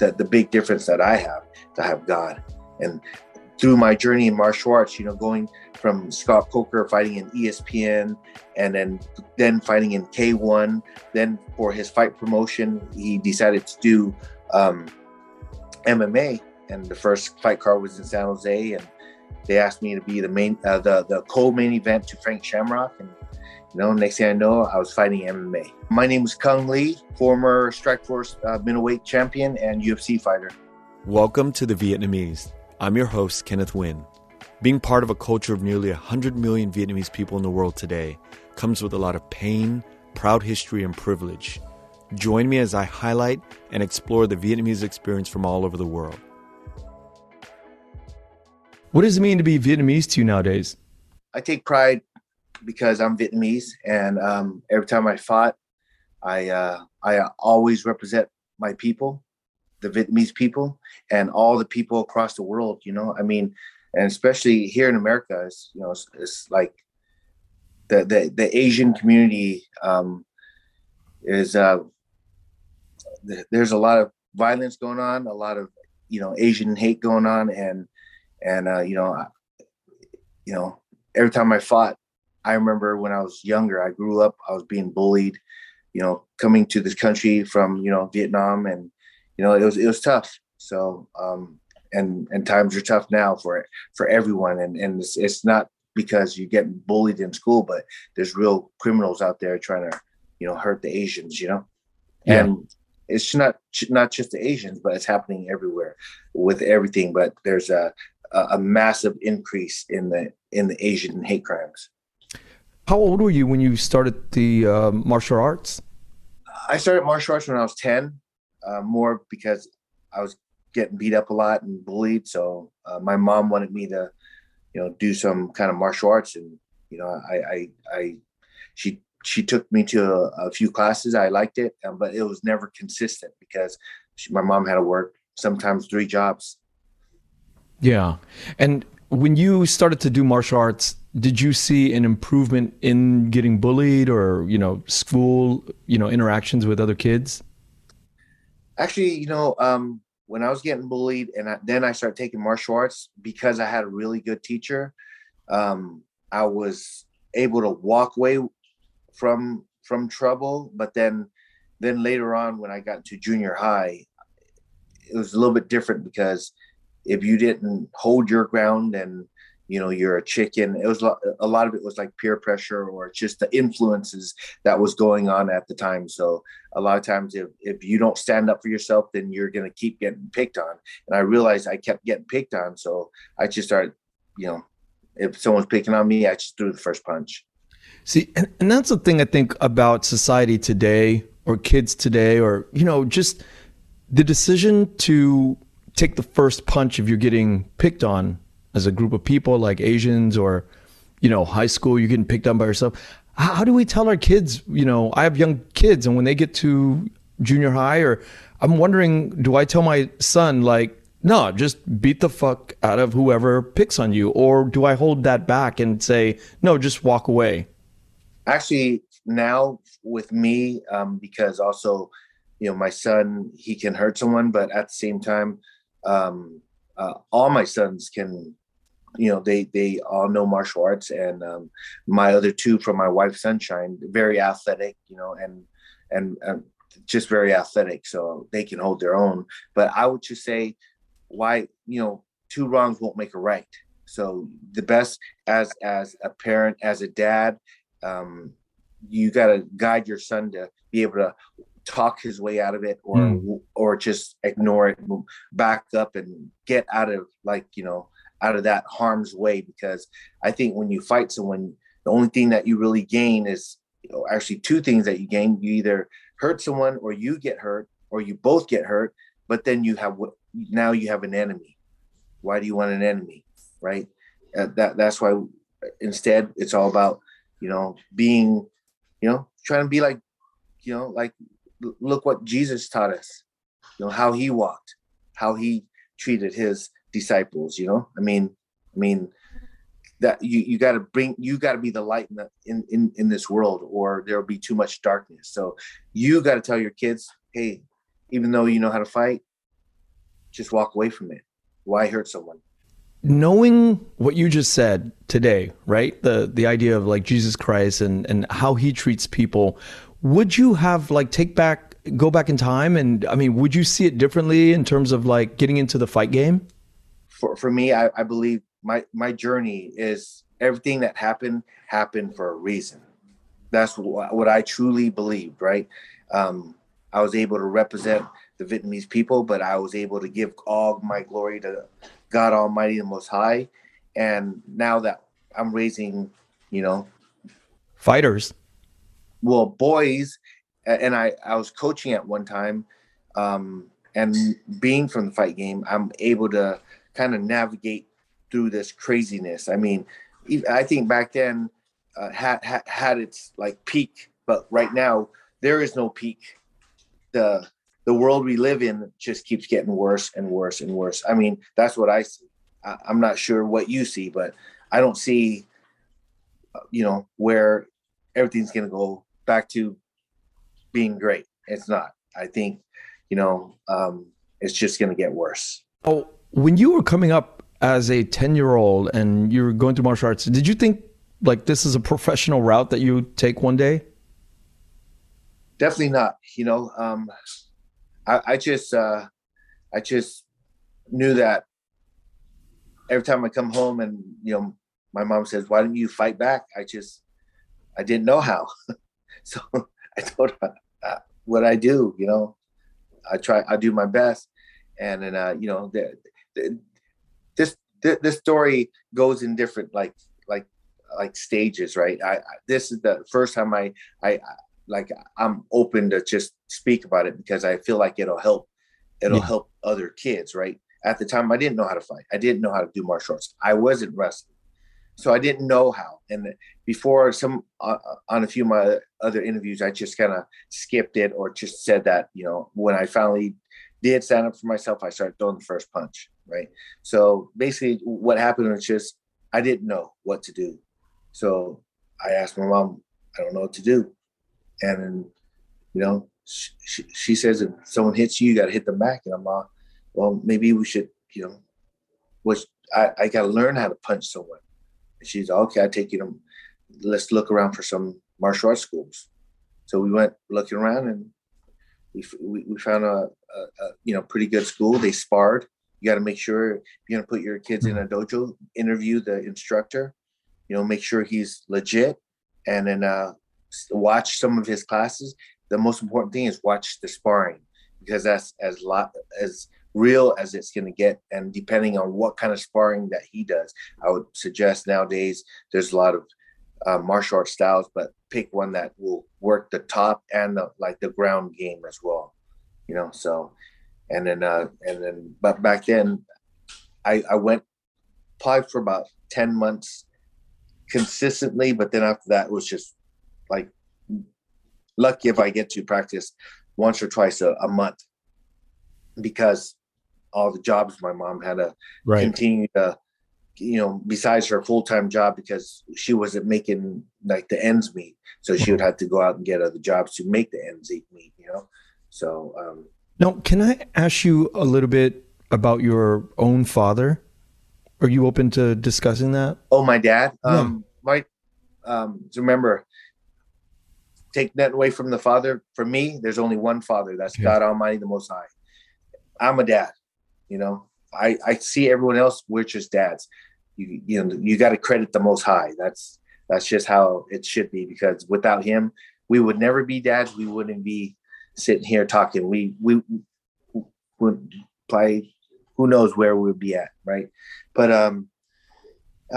That the big difference that I have to have God, and through my journey in martial arts, you know, going from Scott Coker fighting in ESPN, and then fighting in K1, then for his fight promotion he decided to do MMA, and the first fight card was in San Jose, and they asked me to be the main the co-main event to Frank Shamrock, and you know, next thing I know, I was fighting MMA. My name is Cung Le, former Strikeforce middleweight champion and UFC fighter. Welcome to The Vietnamese. I'm your host, Kenneth Nguyen. Being part of a culture of nearly 100 million Vietnamese people in the world today comes with a lot of pain, proud history, and privilege. Join me as I highlight and explore the Vietnamese experience from all over the world. What does it mean to be Vietnamese to you nowadays? I take pride because I'm Vietnamese, and every time I fought, I always represent my people, the Vietnamese people, and all the people across the world. You know, I mean, and especially here in America, it's, you know, it's like the Asian community there's a lot of violence going on, a lot of, you know, Asian hate going on, and you know, every time I fought. I remember when I was younger, I grew up, I was being bullied, you know, coming to this country from, you know, Vietnam, and, you know, it was tough. So, and times are tough now for everyone. And it's not because you get bullied in school, but there's real criminals out there trying to, you know, hurt the Asians, you know, yeah. And it's not just the Asians, but it's happening everywhere with everything. But there's a massive increase in the Asian hate crimes. How old were you when you started the martial arts? I started martial arts when I was 10, more because I was getting beat up a lot and bullied. So my mom wanted me to, you know, do some kind of martial arts, and you know, she took me to a few classes. I liked it, but it was never consistent because my mom had to work sometimes 3 jobs. Yeah, and when you started to do martial arts, did you see an improvement in getting bullied or, you know, school, you know, interactions with other kids? Actually, you know, when I was getting bullied and then I started taking martial arts because I had a really good teacher, I was able to walk away from trouble. But then later on, when I got to junior high, it was a little bit different because if you didn't hold your ground and, you know, you're a chicken. It was a lot of it was like peer pressure or just the influences that was going on at the time. So a lot of times if you don't stand up for yourself, then you're going to keep getting picked on. And I realized I kept getting picked on. So I just started, you know, if someone's picking on me, I just threw the first punch. See, and that's the thing I think about society today or kids today, or, you know, just the decision to take the first punch if you're getting picked on. As a group of people like Asians or, you know, high school, you're getting picked on by yourself. How do we tell our kids, you know, I have young kids, and when they get to junior high, or I'm wondering, do I tell my son like, no, just beat the fuck out of whoever picks on you? Or do I hold that back and say, no, just walk away? Actually, now with me, because also, you know, my son, he can hurt someone, but at the same time, all my sons can, you know, they all know martial arts, and my other two from my wife, Sunshine, very athletic, you know, and just very athletic, so they can hold their own. But I would just say, why, you know, 2 wrongs won't make a right. So the best as a parent, as a dad, you got to guide your son to be able to talk his way out of it, or just ignore it, back up and get out of, like, you know, out of that harm's way. Because I think when you fight someone, the only thing that you really gain is, you know, actually 2 things that you gain. You either hurt someone or you get hurt, or you both get hurt. But then you have, now you have an enemy. Why do you want an enemy, right? That's why instead it's all about, being, trying to be like, look what Jesus taught us, how he walked, how he treated his disciples, I mean, that you got to be the light in this world, or there'll be too much darkness. So you got to tell your kids, hey, even though you know how to fight, just walk away from it. Why hurt someone? Knowing what you just said today, right? The idea of like Jesus Christ and how he treats people, would you have like go back in time? And I mean, would you see it differently in terms of like getting into the fight game? For me, I believe my journey is everything that happened for a reason. That's what I truly believed, right? I was able to represent the Vietnamese people, but I was able to give all my glory to God Almighty, the Most High. And now that I'm raising, fighters, well, boys, and I was coaching at one time, and being from the fight game, I'm able to kind of navigate through this craziness. I mean, I think back then had its like peak, but right now there is no peak. The world we live in just keeps getting worse and worse and worse. I mean, that's what I see. I'm not sure what you see, but I don't see, where everything's going to go back to being great. It's not. I think, it's just going to get worse. Oh, when you were coming up as a 10-year-old and you were going through martial arts, did you think like this is a professional route that you take one day? Definitely not. I just knew that every time I come home and, my mom says, why didn't you fight back? I didn't know how. So I told her what I do, I do my best. And then, this story goes in different, like stages, right? This is the first time I'm open to just speak about it because I feel like it'll help other kids, right? At the time, I didn't know how to fight. I didn't know how to do martial arts. I wasn't wrestling. So I didn't know how. And before on a few of my other interviews, I just kind of skipped it or just said that, when I finally did stand up for myself, I started throwing the first punch, right? So basically what happened was just, I didn't know what to do. So I asked my mom, I don't know what to do. And then, she says, if someone hits you, you got to hit them back. And I'm like, well, maybe we should, I got to learn how to punch someone. And she's okay. I take you to, let's look around for some martial arts schools. So we went looking around and we found a pretty good school. They sparred. You got to make sure you're going to put your kids in a dojo, interview the instructor, make sure he's legit. And then, watch some of his classes. The most important thing is watch the sparring, because that's as real as it's going to get. And depending on what kind of sparring that he does, I would suggest nowadays there's a lot of martial arts styles, but pick one that will work the top and the ground game as well. So, and then, but back then I went probably for about 10 months consistently, but then after that it was just like lucky if I get to practice once or twice a month, because all the jobs my mom had to continue to, besides her full-time job, because she wasn't making like the ends meet. So she would have to go out and get other jobs to make the ends meet, So now, can I ask you a little bit about your own father? Are you open to discussing that? Oh, my dad? Yeah. Remember, take nothing away from the father. For me, there's only one father. That's God Almighty, the Most High. I'm a dad. I see everyone else, we're just dads. You got to credit the Most High. That's just how it should be, because without him, we would never be dads. We wouldn't be sitting here talking. We would play, who knows where we'd be at, right? But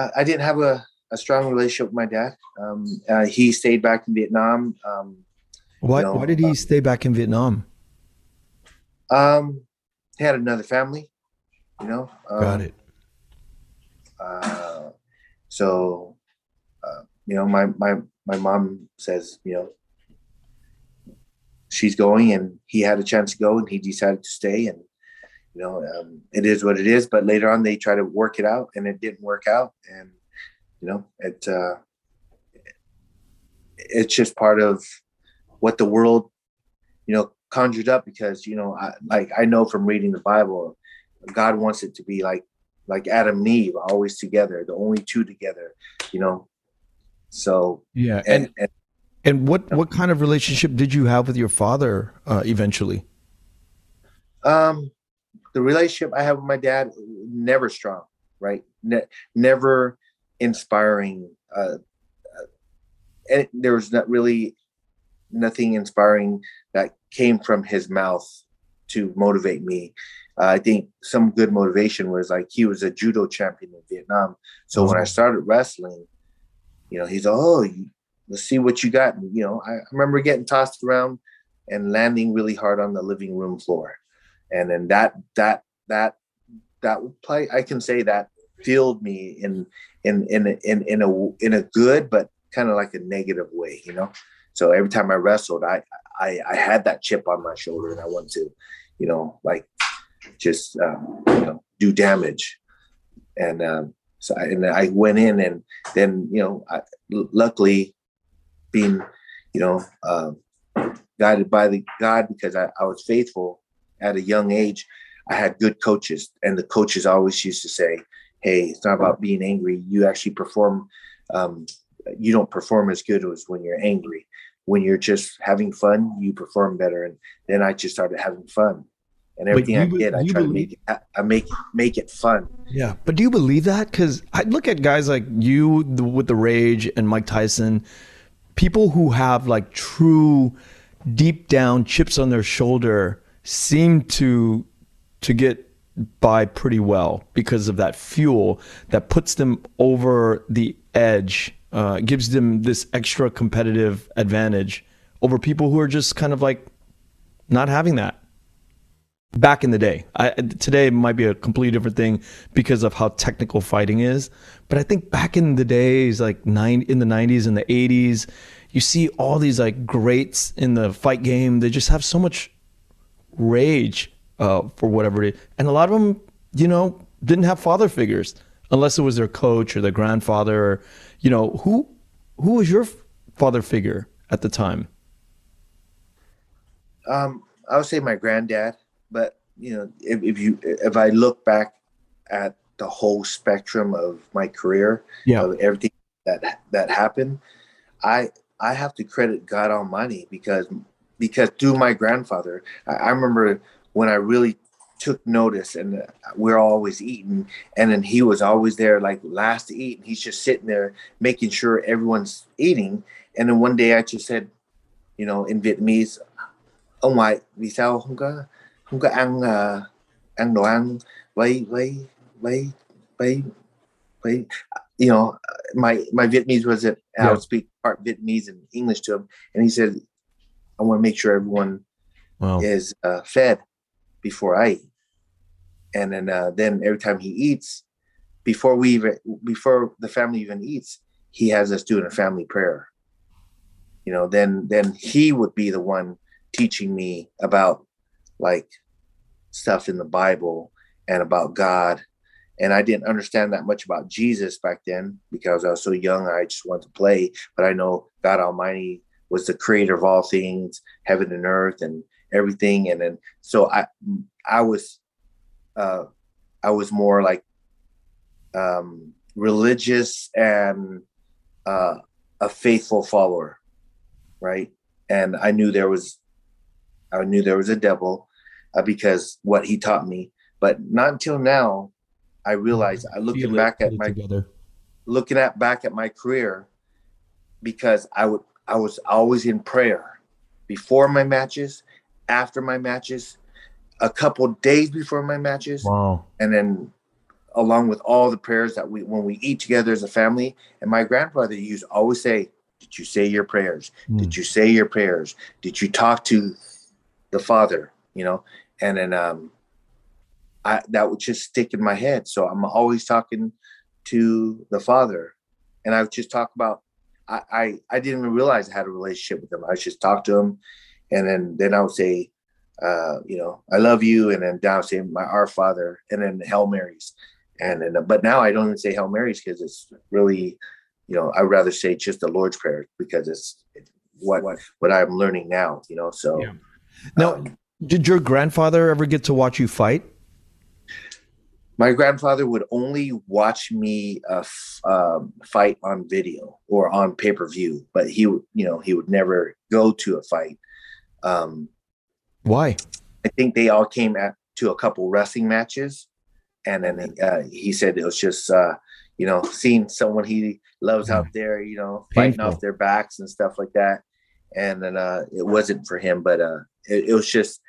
I didn't have a strong relationship with my dad. He stayed back in Vietnam. Why did he stay back in Vietnam? he had another family, you know. Got it. So, you know, my mom says, you know, she's going, and he had a chance to go, and he decided to stay. And, you know, it is what it is. But later on, they try to work it out, and it didn't work out. And, you know, it's just part of what the world, you know, conjured up, because, you know, I know from reading the Bible, God wants it to be like Adam and Eve, always together, the only two together, you know. So yeah. And what kind of relationship did you have with your father eventually? The relationship I have with my dad, never strong, right? Never inspiring. And there was not really nothing inspiring that came from his mouth to motivate me. I think some good motivation was, like, he was a judo champion in Vietnam. So when I started wrestling, you know, he's, let's see what you got. And, you know, I remember getting tossed around and landing really hard on the living room floor. And then that play, I can say, that filled me in a good, but kind of like a negative way, you know? So every time I wrestled, I had that chip on my shoulder, and I wanted to, you know, like, just, you know, do damage. And, so I went in, and then, you know, luckily, being, you know, guided by the God, because I was faithful at a young age. I had good coaches, and the coaches always used to say, hey, it's not about being angry. You actually perform. You don't perform as good as when you're angry. When you're just having fun, you perform better. And then I just started having fun, and everything I did, I try to make it fun. Yeah. But do you believe that? Because I look at guys like you with the Rage and Mike Tyson, people who have, like, true, deep down chips on their shoulder seem to get by pretty well because of that fuel that puts them over the edge, gives them this extra competitive advantage over people who are just kind of like not having that. Back in the day, today might be a completely different thing because of how technical fighting is. But I think back in the days, like in the 90s and the 80s, you see all these, like, greats in the fight game. They just have so much rage for whatever it is. And a lot of them, you know, didn't have father figures, unless it was their coach or their grandfather. Or, you know, who was your father figure at the time? I would say my granddad. But, you know, if I look back at the whole spectrum of my career, of everything that happened, I have to credit God Almighty, because through my grandfather, I remember when I really took notice, and we're always eating, and then he was always there, like, last to eat, and he's just sitting there making sure everyone's eating. And then one day I just said, you know, in Vietnamese, "Ông ngoại, vì sao không có ăn đồ ăn với," you know, my Vietnamese wasn't, I would speak part Vietnamese and English to him, and he said, "I want to make sure everyone is fed before I eat." And then every time he eats, before the family even eats, he has us doing a family prayer. You know, then he would be the one teaching me about, like, stuff in the Bible and about God. And I didn't understand that much about Jesus back then, because I was so young. I just wanted to play. But I know God Almighty was the creator of all things, heaven and earth and everything. And then so I was more like religious and a faithful follower, right? And I knew there was a devil, because what he taught me. But not until now, I realized, looking back at my career, because I was always in prayer before my matches, after my matches, a couple days before my matches, and then along with all the prayers that when we eat together as a family. And my grandfather used to always say, "Did you say your prayers? Did you say your prayers? Did you talk to the Father?" You know, and then that would just stick in my head. So I'm always talking to the Father. And I would just talk about, I didn't even realize I had a relationship with him. I just talked to him. And then I would say, I love you. And then down say our Father, and then Hail Marys. And then, but now I don't even say Hail Marys, because it's really, I'd rather say just the Lord's Prayer, because it's what I'm learning now, so. Yeah. Now, did your grandfather ever get to watch you fight? My grandfather would only watch me fight on video or on pay-per-view, but he would never go to a fight. Why? I think they all came to a couple wrestling matches, and then he said it was just, seeing someone he loves out there, fighting off their backs and stuff like that. And then it wasn't for him, but it was just,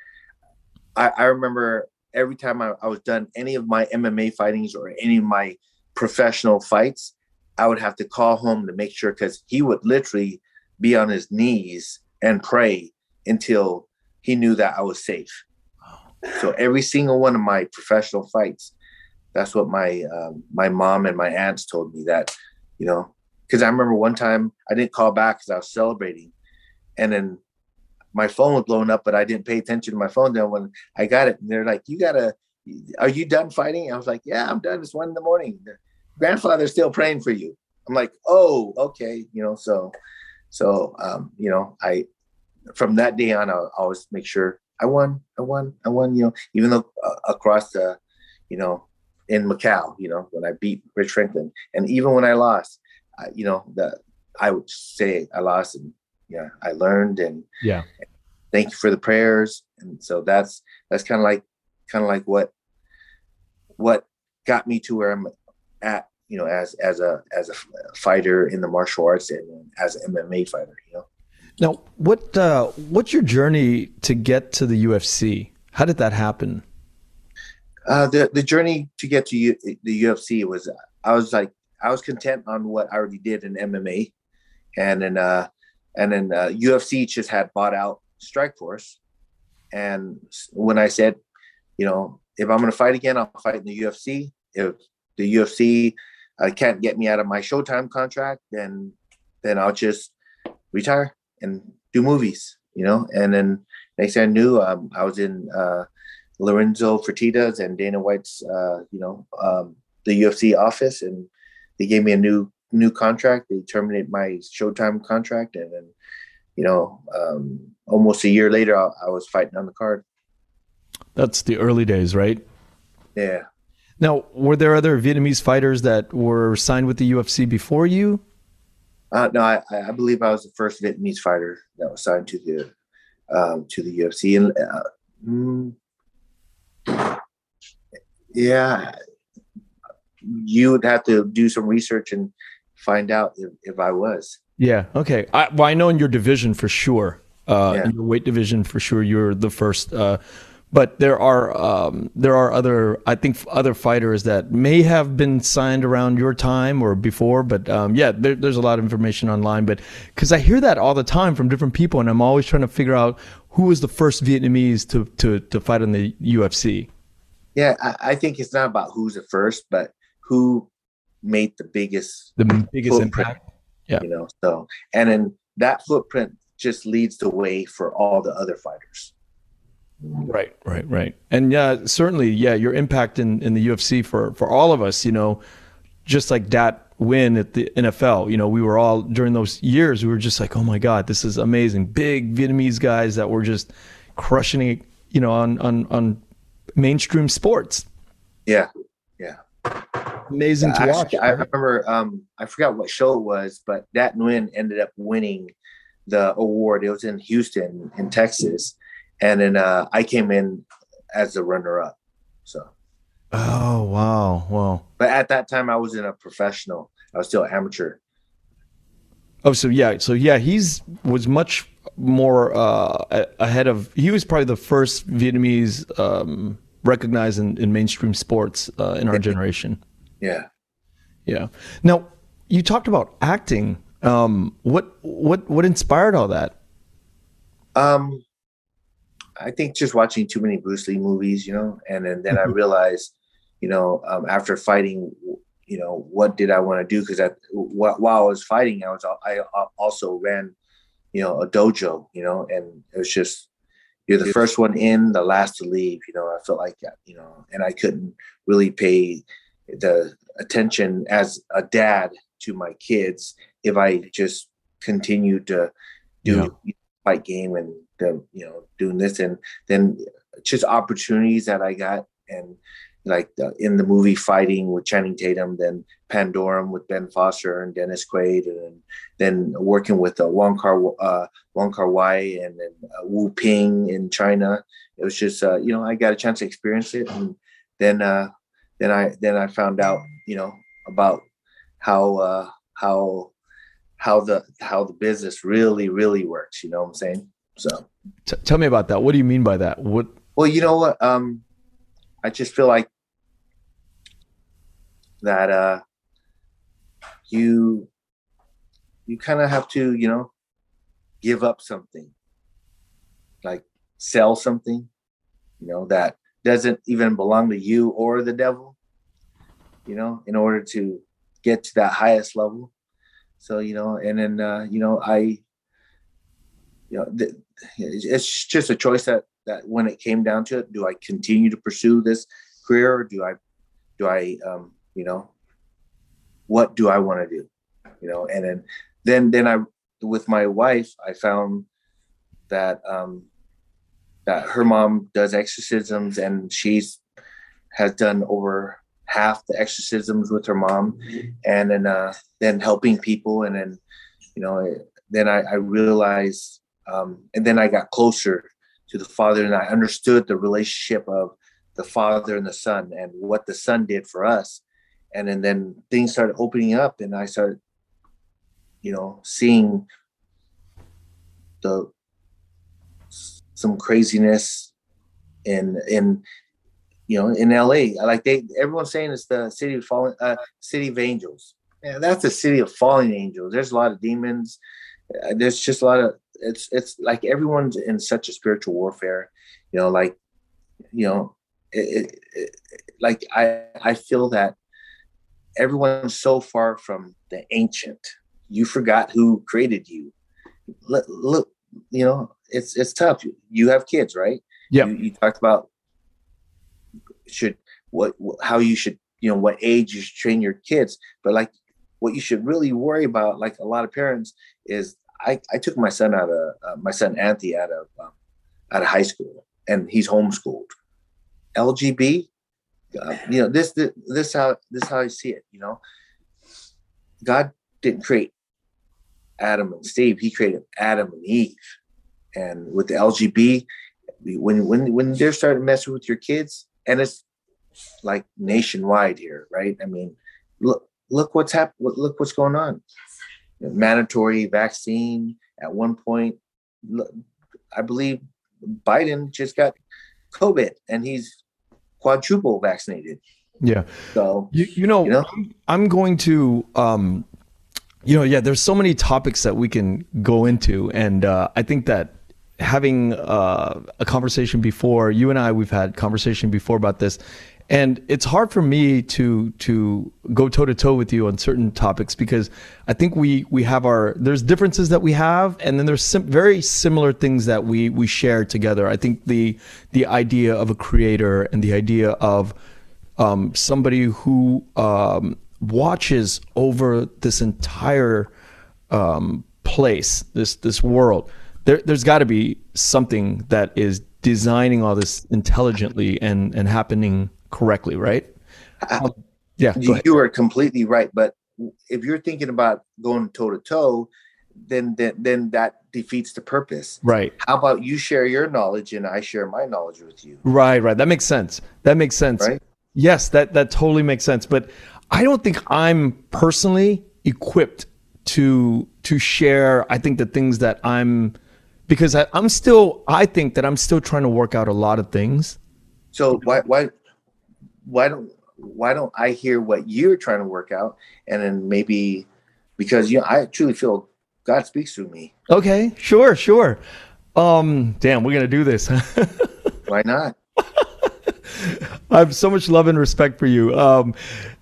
I remember every time I was done any of my MMA fightings or any of my professional fights, I would have to call home to make sure, because he would literally be on his knees and pray until he knew that I was safe. So every single one of my professional fights, that's what my my mom and my aunts told me, that, because I remember one time I didn't call back because I was celebrating, and then my phone was blowing up, but I didn't pay attention to my phone. Then when I got it, and they're like, are you done fighting? I was like, yeah, I'm done. It's 1 a.m. The grandfather's still praying for you. I'm like, oh, okay. I, from that day on, I'll always make sure I won, even though across the, in Macau, when I beat Rich Franklin, and even when I lost, I would say I lost, and yeah, I learned, and yeah, thank you for the prayers. And so that's kind of like what got me to where I'm at, as a fighter in the martial arts and as an MMA fighter, Now, what's your journey to get to the UFC? How did that happen? The journey to get to the UFC was, I was content on what I already did in MMA, and then UFC just had bought out Strikeforce. And when I said, if I'm going to fight again, I'll fight in the UFC. If the UFC can't get me out of my Showtime contract, then I'll just retire and do movies, And then next thing I knew, I was in Lorenzo Fertitta's and Dana White's, the UFC office, and they gave me a new contract. They terminated my Showtime contract, and then almost a year later I was fighting on the card. That's the early days, right? Yeah. Now, were there other Vietnamese fighters that were signed with the UFC before you? No, I believe I was the first Vietnamese fighter that was signed to the UFC, and yeah, you would have to do some research and find out if I was. Yeah. Okay. I know in your division for sure, in your weight division for sure, you're the first. But there are other, I think, other fighters that may have been signed around your time or before. But there's a lot of information online. But because I hear that all the time from different people, and I'm always trying to figure out who was the first Vietnamese to fight in the UFC. Yeah, I think it's not about who's the first, but who made the biggest impact, so. And then that footprint just leads the way for all the other fighters. Right. And certainly, your impact in the UFC for all of us, just like that win at the NFL, we were all, during those years, we were just like, oh my God, this is amazing. Big Vietnamese guys that were just crushing it, on mainstream sports. Yeah. Amazing to watch. I remember, I forgot what show it was, but that win ended up winning the award. It was in Houston, in Texas. And then I came in as the runner-up. So. Oh, wow. But at that time, I wasn't a professional. I was still an amateur. Oh, so he was much more ahead of. He was probably the first Vietnamese recognized in mainstream sports in our generation. Yeah. Now, you talked about acting. What inspired all that? I think just watching too many Bruce Lee movies, you know, and then I realized, you know, after fighting, you know, what did I want to do? Because while I was fighting, I also ran, you know, a dojo, you know, and it was just, you're the first one in, the last to leave, you know. I felt like, you know, and I couldn't really pay the attention as a dad to my kids if I just continued to do fight game and, you know, doing this. And then just opportunities that I got, and like in the movie Fighting with Channing Tatum, then Pandorum with Ben Foster and Dennis Quaid, and then working with Wong Kar Wai and then Wu Ping in China. It was just, you know, I got a chance to experience it. And then I found out, you know, about how the business really works. You know what I'm saying? So tell me about that. What do you mean by that? Well, you know what? I just feel like that you kind of have to, you know, give up something, like sell something, you know, that doesn't even belong to you or the devil, you know, in order to get to that highest level. So, you know, and then, you know, it's just a choice that when it came down to it, do I continue to pursue this career, or do I you know, what do I want to do, you know? And then I, with my wife, I found that that her mom does exorcisms, and has done over half the exorcisms with her mom, and then helping people. And then, you know, then I realized, and then I got closer to the Father, and I understood the relationship of the Father and the Son, and what the Son did for us. And then things started opening up, and I started, you know, seeing some craziness in you know, in LA. Like everyone's saying it's the city of angels. Yeah, that's the city of fallen angels. There's a lot of demons. There's just a lot of, it's like everyone's in such a spiritual warfare, you know, like, you know, like I feel that everyone's so far from the ancient. You forgot who created you. Look, you know, it's tough. You have kids, right? Yeah. You talked about how you should, you know, what age you should train your kids, but like what you should really worry about, like a lot of parents, is I took my son Anthony out of high school, and he's homeschooled. LGB, you know, this how I see it. You know, God didn't create Adam and Steve; He created Adam and Eve. And with the LGB, when they're starting messing with your kids, and it's like nationwide here, right? I mean, look what's happened. Look what's going on. Mandatory vaccine at one point. I believe Biden just got COVID, and he's quadruple vaccinated. Yeah. So you know? I'm going to you know, yeah, there's so many topics that we can go into, and I think that having a conversation before, you and I, we've had conversation before about this. And it's hard for me to go toe-to-toe with you on certain topics, because I think we have there's differences that we have, and then there's very similar things that we share together. I think the idea of a creator, and the idea of somebody who watches over this entire place, this world, there's got to be something that is designing all this intelligently and happening correctly, right? Yeah, you are completely right. But if you're thinking about going toe to toe, then that defeats the purpose, right? How about you share your knowledge and I share my knowledge with you? Right. That makes sense. Right? Yes, that totally makes sense. But I don't think I'm personally equipped to share. I think the things that because I think that I'm still trying to work out a lot of things. So why don't I hear what you're trying to work out, and then maybe, because, you know, I truly feel God speaks through me. Okay, sure. Damn, we're gonna do this. Why not? I have so much love and respect for you.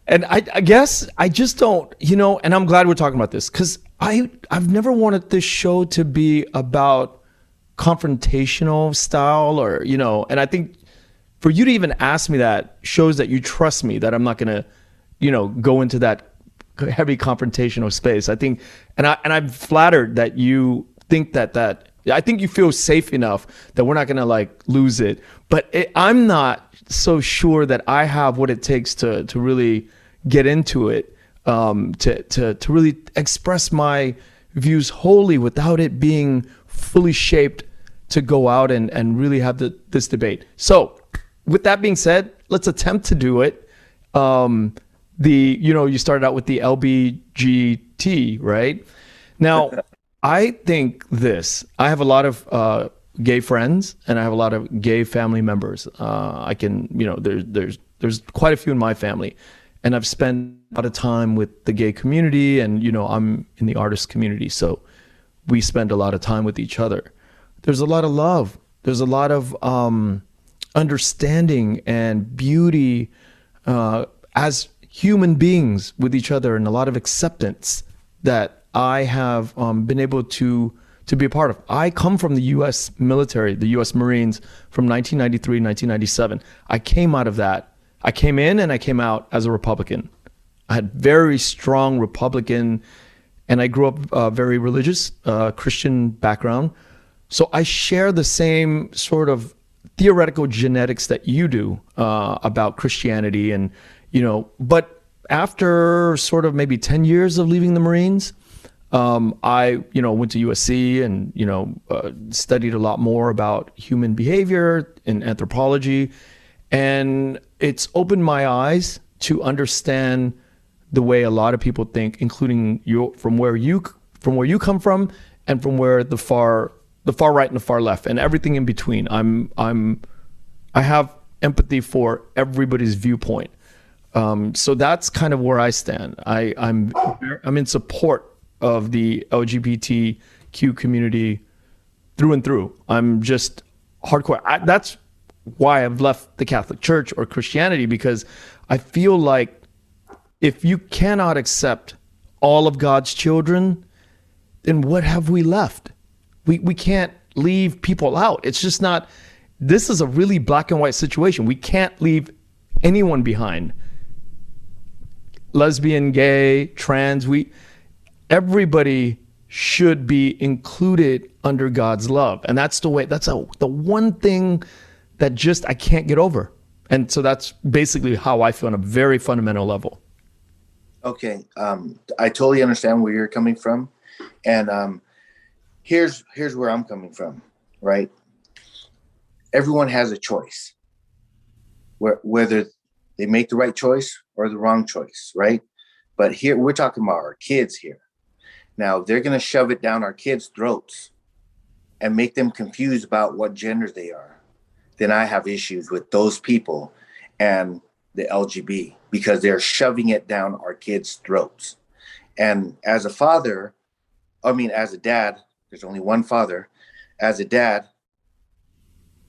And I guess I just don't, you know, and I'm glad we're talking about this, because I've never wanted this show to be about confrontational style, or, you know, and I think for you to even ask me that shows that you trust me, that I'm not going to, you know, go into that heavy confrontational space. I think, and I'm flattered that you think that I think you feel safe enough that we're not going to like lose it, but I'm not so sure that I have what it takes to really get into it, to really express my views wholly without it being fully shaped to go out and really have this debate. So with that being said, let's attempt to do it. You know, you started out with the LGBT, right? Now, I think this, I have a lot of gay friends, and I have a lot of gay family members. I can, you know, there's quite a few in my family, and I've spent a lot of time with the gay community, and, you know, I'm in the artist community, so we spend a lot of time with each other. There's a lot of love. There's a lot of understanding and beauty as human beings with each other, and a lot of acceptance that I have been able to be a part of. I come from the U.S. military, the U.S. Marines, from 1993 to 1997. I came out of that. I came in and I came out as a Republican. I had very strong Republican, and I grew up very religious, Christian background. So I share the same sort of theoretical genetics that you do about Christianity, and, you know, but after sort of maybe 10 years of leaving the Marines, I, you know, went to USC and, you know, studied a lot more about human behavior and anthropology, and it's opened my eyes to understand the way a lot of people think, including from where you come from, and from where the far right and the far left and everything in between. I have empathy for everybody's viewpoint. So that's kind of where I stand. I'm in support of the LGBTQ community through and through. I'm just hardcore. That's why I've left the Catholic Church or Christianity, because I feel like if you cannot accept all of God's children, then what have we left? We can't leave people out. It's just not, this is a really black and white situation. We can't leave anyone behind. Lesbian, gay, trans, everybody should be included under God's love. And that's the way, the one thing that just I can't get over. And so that's basically how I feel on a very fundamental level. Okay. I totally understand where you're coming from. And here's where I'm coming from, right? Everyone has a choice, whether they make the right choice or the wrong choice, right? But here, we're talking about our kids here. Now, they're going to shove it down our kids' throats and make them confused about what gender they are. Then I have issues with those people and the LGB, because they're shoving it down our kids' throats. And as a father, as a dad, there's only one father. As a dad,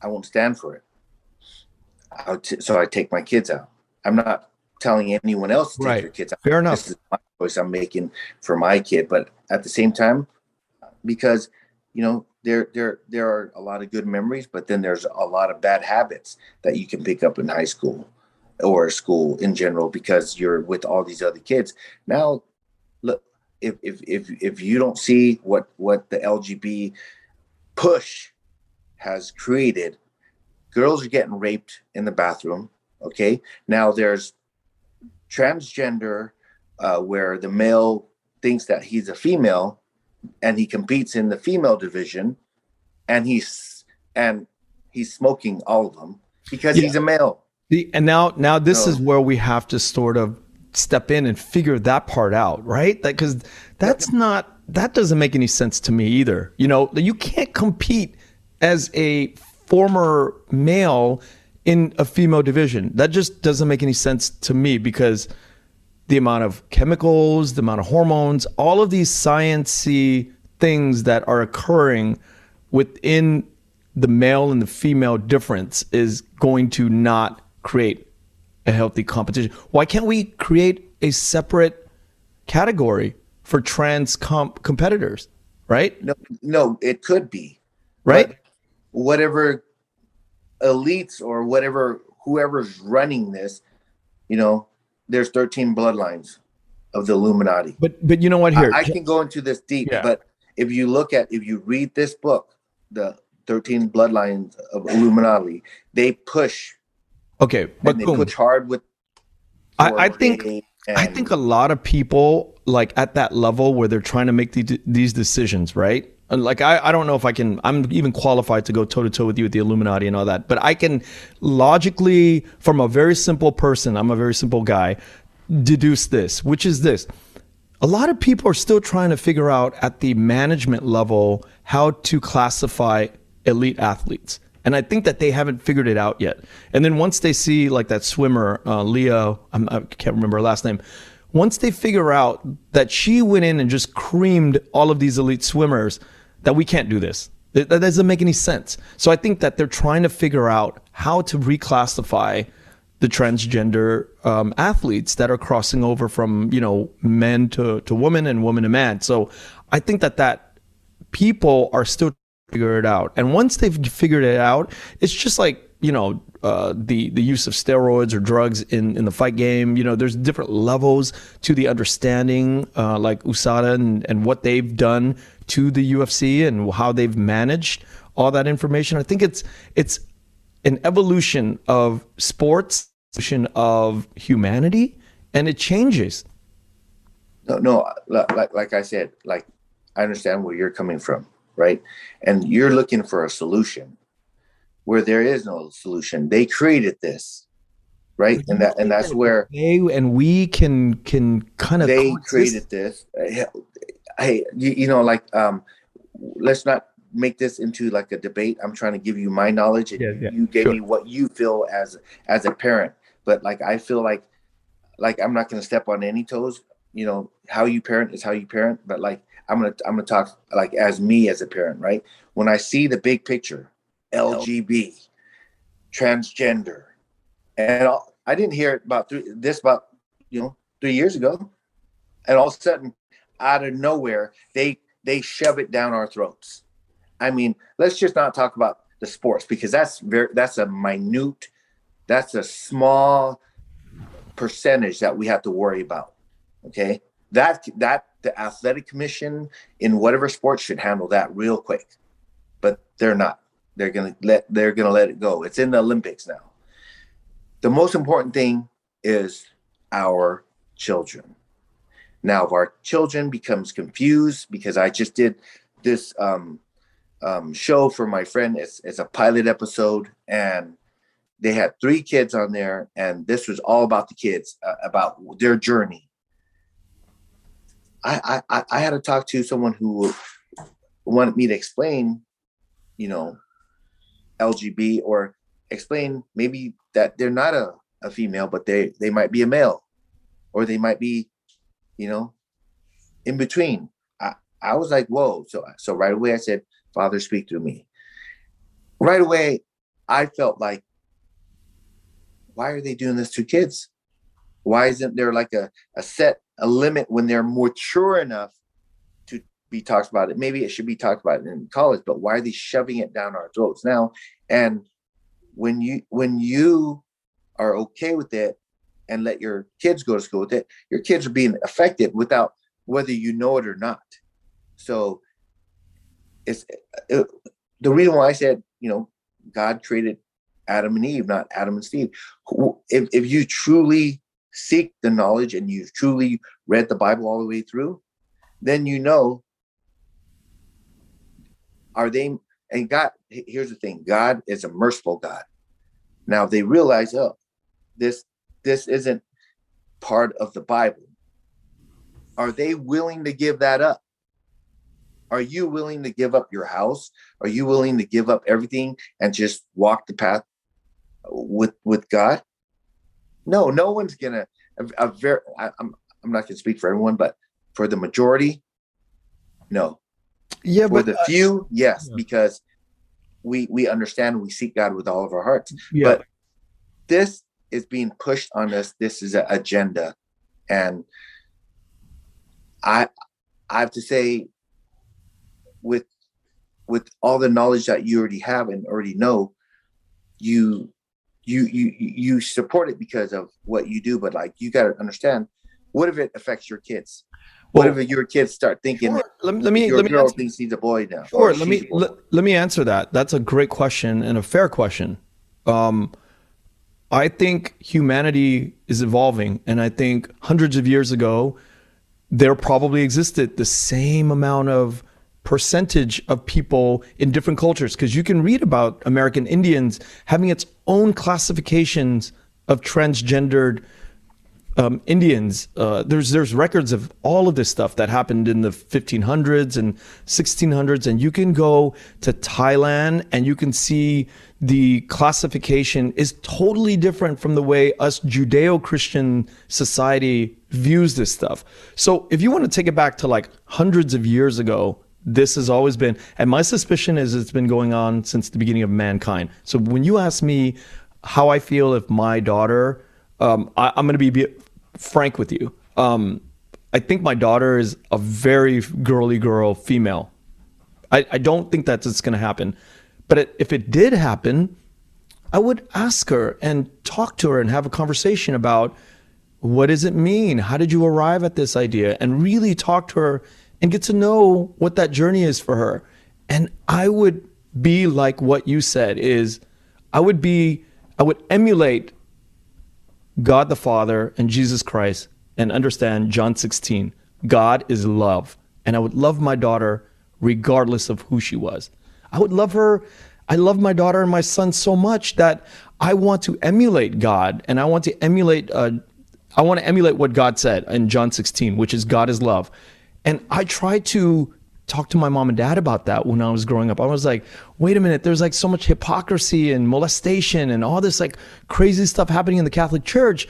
I won't stand for it. So I take my kids out. I'm not telling anyone else to take your kids out. Fair enough. This is my choice I'm making for my kid. But at the same time, because, you know, there are a lot of good memories, but then there's a lot of bad habits that you can pick up in high school or school in general, because you're with all these other kids. Now, look, if you don't see what the LGBT push has created, girls are getting raped in the bathroom. Okay. Now there's transgender, where the male thinks that he's a female and he competes in the female division, and he's smoking all of them because he's a male. And now this is where we have to sort of step in and figure that part out, right? Because that doesn't make any sense to me either. You know, you can't compete as a former male in a female division. That just doesn't make any sense to me, because the amount of chemicals, the amount of hormones, all of these science-y things that are occurring within the male and the female difference is going to not create a healthy competition. Why can't we create a separate category for trans competitors, right? No, it could be. Right? Whatever elites or whatever, whoever's running this, you know, there's 13 bloodlines of the Illuminati. But you know what, here? I can go into this deep, yeah. But if you read this book, the 13 bloodlines of Illuminati, they push. Okay, but they push hard with. I think a lot of people, like at that level where they're trying to make these decisions, right? And like, I don't know if I'm even qualified to go toe to toe with you with the Illuminati and all that, but I can logically, from a very simple person, I'm a very simple guy, deduce this, which is this. A lot of people are still trying to figure out at the management level how to classify elite athletes. And I think that they haven't figured it out yet. And then once they see like that swimmer, Leah, I can't remember her last name. Once they figure out that she went in and just creamed all of these elite swimmers, that we can't do this. That doesn't make any sense. So I think that they're trying to figure out how to reclassify the transgender athletes that are crossing over from, you know, men to women and woman to man. So I think that people are still figure it out, and once they've figured it out, it's just like, you know, the use of steroids or drugs in the fight game. You know, there's different levels to the understanding, like USADA and what they've done to the UFC and how they've managed all that information. I think it's an evolution of sports, evolution of humanity, and it changes. No, like I said, like I understand where you're coming from. Right? And you're looking for a solution where there is no solution. They created this, right? And that's where they and we can kind of they coexist. Created this. Hey, you know, like let's not make this into like a debate. I'm trying to give you my knowledge, and you gave me what you feel as a parent. But like I feel like I'm not going to step on any toes. You know, how you parent is how you parent. But like, I'm gonna talk like as me as a parent, right? When I see the big picture, LGB, transgender, and all, I didn't hear about about 3 years ago, and all of a sudden, out of nowhere, they shove it down our throats. I mean, let's just not talk about the sports because that's a small percentage that we have to worry about. Okay, that. The athletic commission in whatever sport should handle that real quick, but they're not. They're gonna let it go. It's in the Olympics now. The most important thing is our children. Now, if our children becomes confused, because I just did this show for my friend, it's a pilot episode, and they had 3 kids on there, and this was all about the kids, about their journey. I had to talk to someone who wanted me to explain, you know, LGB, or explain maybe that they're not a female, but they might be a male, or they might be, you know, in between. I was like, whoa. So right away I said, Father, speak through me. Right away, I felt like, why are they doing this to kids? Why isn't there like a limit when they're mature enough to be talked about it? Maybe it should be talked about in college, but why are they shoving it down our throats now? And when you are okay with it and let your kids go to school with it, your kids are being affected without whether you know it or not. So it's the reason why I said, you know, God created Adam and Eve, not Adam and Steve. If you truly seek the knowledge and you've truly read the Bible all the way through, then you know, are they, and God, here's the thing, God is a merciful God. Now if they realize, oh, this isn't part of the Bible, are they willing to give that up? Are you willing to give up your house? Are you willing to give up everything and just walk the path with God? No, no one's gonna. I'm not gonna speak for everyone, but for the majority, no. Yeah, for the few, yes, yeah, because we understand and we seek God with all of our hearts. Yeah. But this is being pushed on us. This is an agenda, and I have to say, with all the knowledge that you already have and already know, you support it because of what you do. But like, you got to understand, what if it affects your kids? What if your kids start thinking, sure, let me girl thinks he's a boy now? Sure, let me answer that. That's a great question and a fair question. I think humanity is evolving, and I think hundreds of years ago, there probably existed the same amount of percentage of people in different cultures, because you can read about American Indians having its own classifications of transgendered Indians. There's records of all of this stuff that happened in the 1500s and 1600s, and you can go to Thailand and you can see the classification is totally different from the way us Judeo-Christian society views this stuff. So if you want to take it back to like hundreds of years ago, this has always been, and my suspicion is it's been going on since the beginning of mankind. So when you ask me how I feel if my daughter, I'm going to be frank with you. I think my daughter is a very girly girl, female. I don't think that's going to happen. But if it did happen, I would ask her and talk to her and have a conversation about, what does it mean? How did you arrive at this idea? And really talk to her and get to know what that journey is for her. And I would be like what you said, is I would emulate God the Father and Jesus Christ and understand John 16. God is love. And I would love my daughter regardless of who she was. I would love her. I love my daughter and my son so much that I want to emulate God, and I want to emulate what God said in John 16, which is God is love. And I tried to talk to my mom and dad about that when I was growing up. I was like, wait a minute, there's like so much hypocrisy and molestation and all this like crazy stuff happening in the Catholic Church.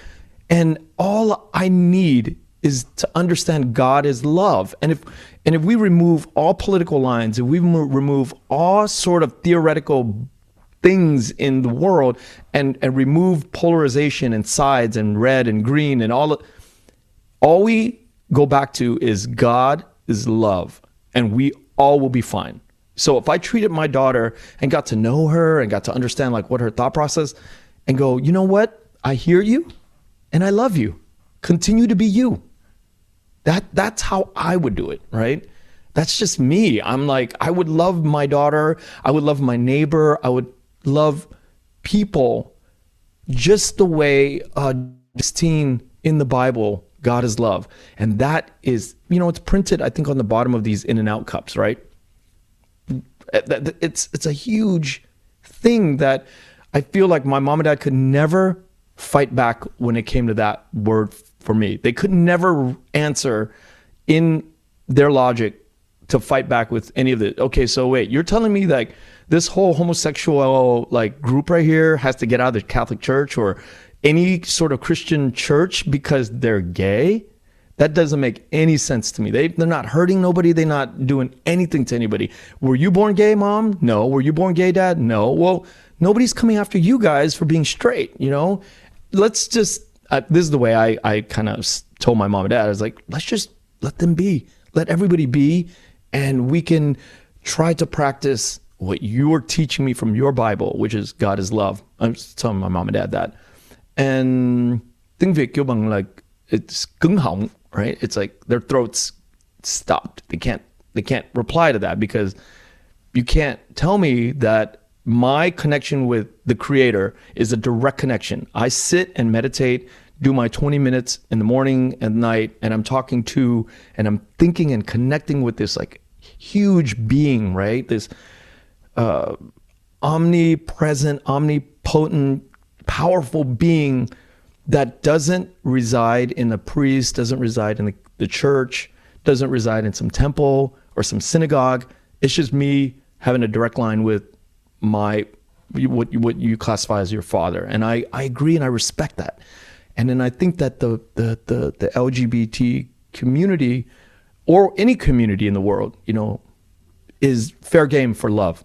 And all I need is to understand God is love. And if we remove all political lines, if we remove all sort of theoretical things in the world and remove polarization and sides and red and green and all we go back to is God is love, and we all will be fine. So if I treated my daughter and got to know her and got to understand like what her thought process, and go, you know what? I hear you and I love you. Continue to be you. That's how I would do it, right? That's just me. I'm like, I would love my daughter. I would love my neighbor. I would love people just the way 16 in the Bible, God is love. And that is, you know, it's printed, I think, on the bottom of these In-N-Out cups, right? It's a huge thing that I feel like my mom and dad could never fight back when it came to that word for me. They could never answer in their logic to fight back with any of it. Okay, so wait, you're telling me like this whole homosexual like group right here has to get out of the Catholic Church or any sort of Christian church because they're gay? That doesn't make any sense to me. They're not hurting nobody. They're not doing anything to anybody. Were you born gay, Mom? No. Were you born gay, Dad? No. Well, nobody's coming after you guys for being straight, you know? Let's just, this is the way I kind of told my mom and dad. I was like, let's just let them be. Let everybody be, and we can try to practice what you are teaching me from your Bible, which is God is love. I'm just telling my mom and dad that. And tiếng Việt kêu bằng like it's cứng họng, right? It's like their throats stopped. They can't reply to that, because you can't tell me that my connection with the Creator is a direct connection. I sit and meditate, do my 20 minutes in the morning and night, and I'm talking to and I'm thinking and connecting with this like huge being, right? This omnipresent, omnipotent, powerful being that doesn't reside in a priest, doesn't reside in the church, doesn't reside in some temple or some synagogue. It's just me having a direct line with my what you classify as your father. And I agree and I respect that. And then I think that the LGBT community, or any community in the world, you know, is fair game for love.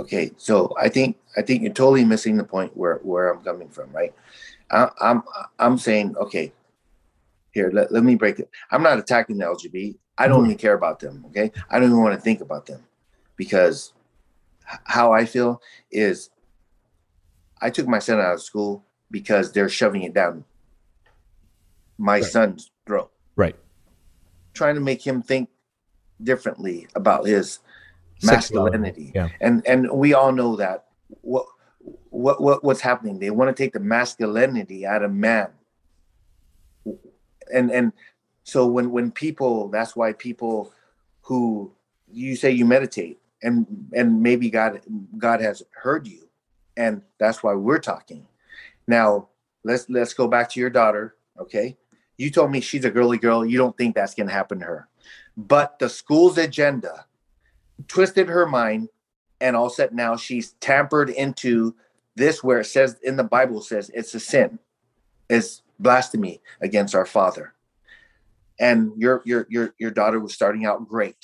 Okay, so I think you're totally missing the point where I'm coming from, right? I'm saying, okay, here, let me break it. I'm not attacking the LGBT. I don't even care about them, okay? I don't even want to think about them. Because how I feel is I took my son out of school because they're shoving it down my son's throat. Right. Trying to make him think differently about his masculinity. Yeah. And we all know that what's happening. They want to take the masculinity out of man. And so when people, that's why people who you say you meditate, and maybe God has heard you, and that's why we're talking. Now let's go back to your daughter. Okay, you told me she's a girly girl. You don't think that's going to happen to her, but the school's agenda twisted her mind, and all set now she's tampered into this where it says in the Bible says it's a sin, it's blasphemy against our Father. And your daughter was starting out great.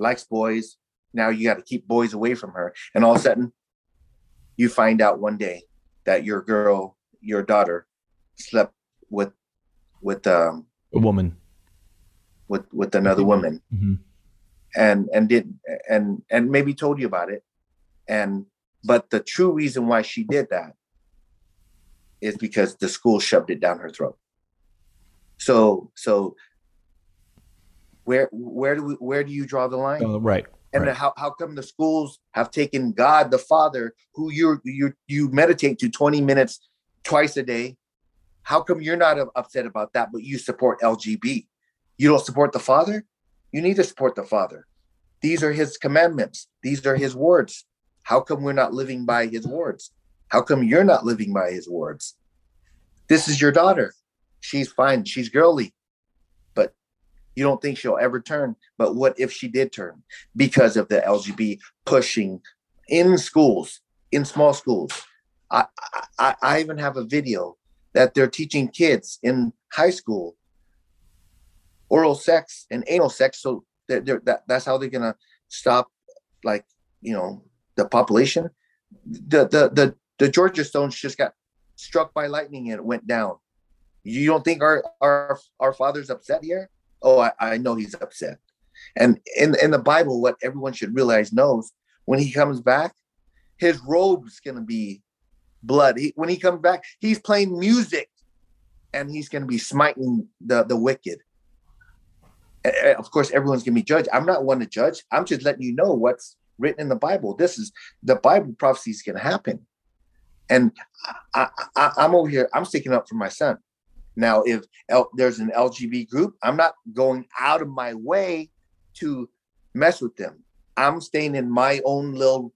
Likes boys. Now you got to keep boys away from her. And all of a sudden, you find out one day that your daughter, slept with a woman, with another woman, mm-hmm. and maybe told you about it. But the true reason why she did that is because the school shoved it down her throat. So. Where do you draw the line? Oh, right. And right. How come the schools have taken God the Father, who you meditate to 20 minutes twice a day? How come you're not upset about that, but you support LGBT? You don't support the Father? You need to support the Father. These are his commandments. These are his words. How come we're not living by his words? How come you're not living by his words? This is your daughter. She's fine. She's girly. You don't think she'll ever turn, but what if she did turn because of the LGBT pushing in schools, in small schools? I even have a video that they're teaching kids in high school oral sex and anal sex, so that's how they're gonna stop, like, you know, the population. The Georgia Stones just got struck by lightning and it went down. You don't think our Father's upset here? Oh, I know he's upset. And in the Bible, what everyone should realize knows, when he comes back, his robe's going to be blood. When he comes back, he's playing music and he's going to be smiting the wicked. And of course, everyone's going to be judged. I'm not one to judge. I'm just letting you know what's written in the Bible. This is the Bible prophecy is going to happen. And I'm over here. I'm sticking up for my son. Now, if there's an LGBT group, I'm not going out of my way to mess with them. I'm staying in my own little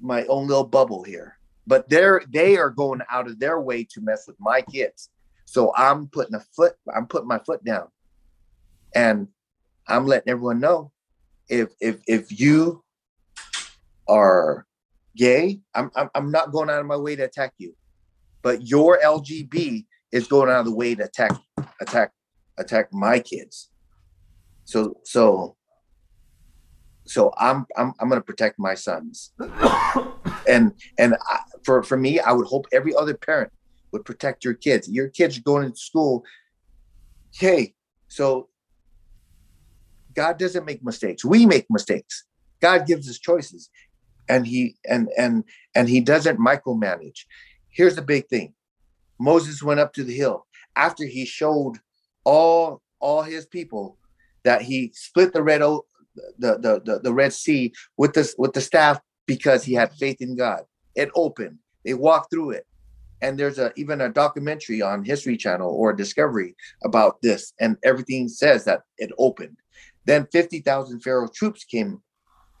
bubble here. But they are going out of their way to mess with my kids. So I'm putting my foot down, and I'm letting everyone know if you are gay, I'm not going out of my way to attack you. But your LGBT is going out of the way to attack my kids. So I'm going to protect my sons. And for me, I would hope every other parent would protect your kids. Your kids are going to school. Hey, so God doesn't make mistakes. We make mistakes. God gives us choices, and he doesn't micromanage. Here's the big thing. Moses went up to the hill after he showed all his people that he split the Red Sea with the staff because he had faith in God. It opened. They walked through it. And there's even a documentary on History Channel or Discovery about this. And everything says that it opened. Then 50,000 Pharaoh troops came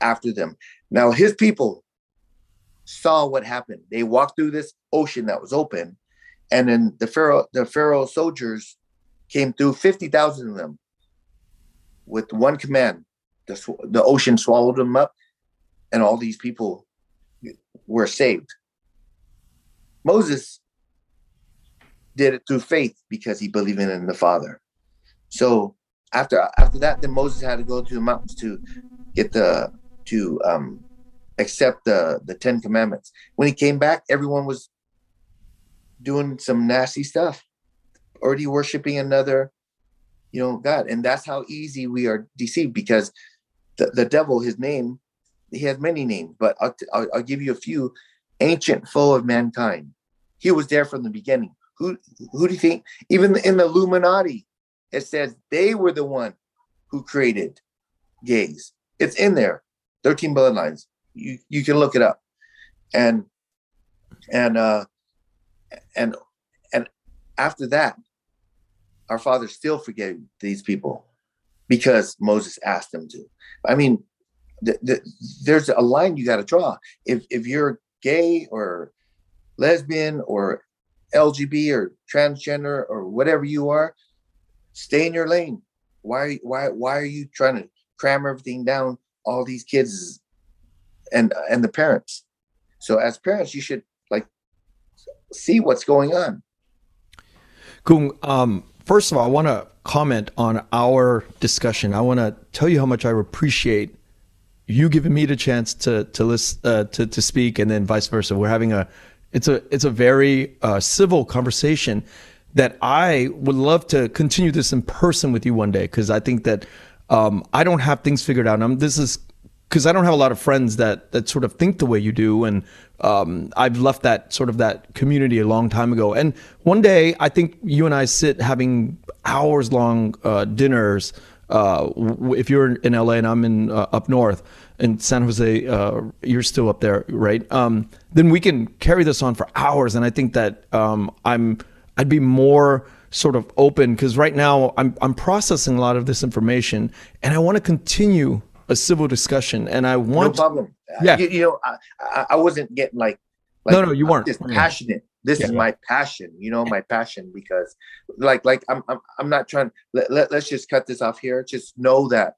after them. Now his people saw what happened. They walked through this ocean that was open, and then the Pharaoh soldiers came through, 50,000 of them, with one command. The ocean swallowed them up, and all these people were saved. Moses did it through faith because he believed in the Father. So after that, then Moses had to go to the mountains to get to accept the 10 commandments. When he came back, everyone was doing some nasty stuff, already worshiping another, God. And that's how easy we are deceived, because the devil, his name, he has many names, but I'll give you a few. Ancient foe of mankind. He was there from the beginning. Who do you think? Even in the Illuminati, it says they were the one who created gays. It's in there. 13 bloodlines. You can look it up. And after that, our Father still forgave these people because Moses asked him to. I mean, there's a line you got to draw. If you're gay or lesbian or LGBT or transgender or whatever you are, stay in your lane. Why are you trying to cram everything down all these kids and the parents? So as parents, you should see what's going on. Cung, first of all, I want to comment on our discussion. I want to tell you how much I appreciate you giving me the chance to list, to speak, and then vice versa. We're having it's a very civil conversation that I would love to continue this in person with you one day, because I think that I don't have things figured out. Because I don't have a lot of friends that sort of think the way you do, and I've left that community a long time ago. And one day, I think you and I sit having hours-long dinners. If you're in LA and I'm in up north in San Jose, you're still up there, right? Then we can carry this on for hours, and I think that I'd be more sort of open, because right now I'm processing a lot of this information, and I want to continue a civil discussion, and I want no problem. Yeah, I wasn't getting like no, you weren't. Just passionate. This is my passion. My passion, because I'm not trying. Let's just cut this off here. Just know that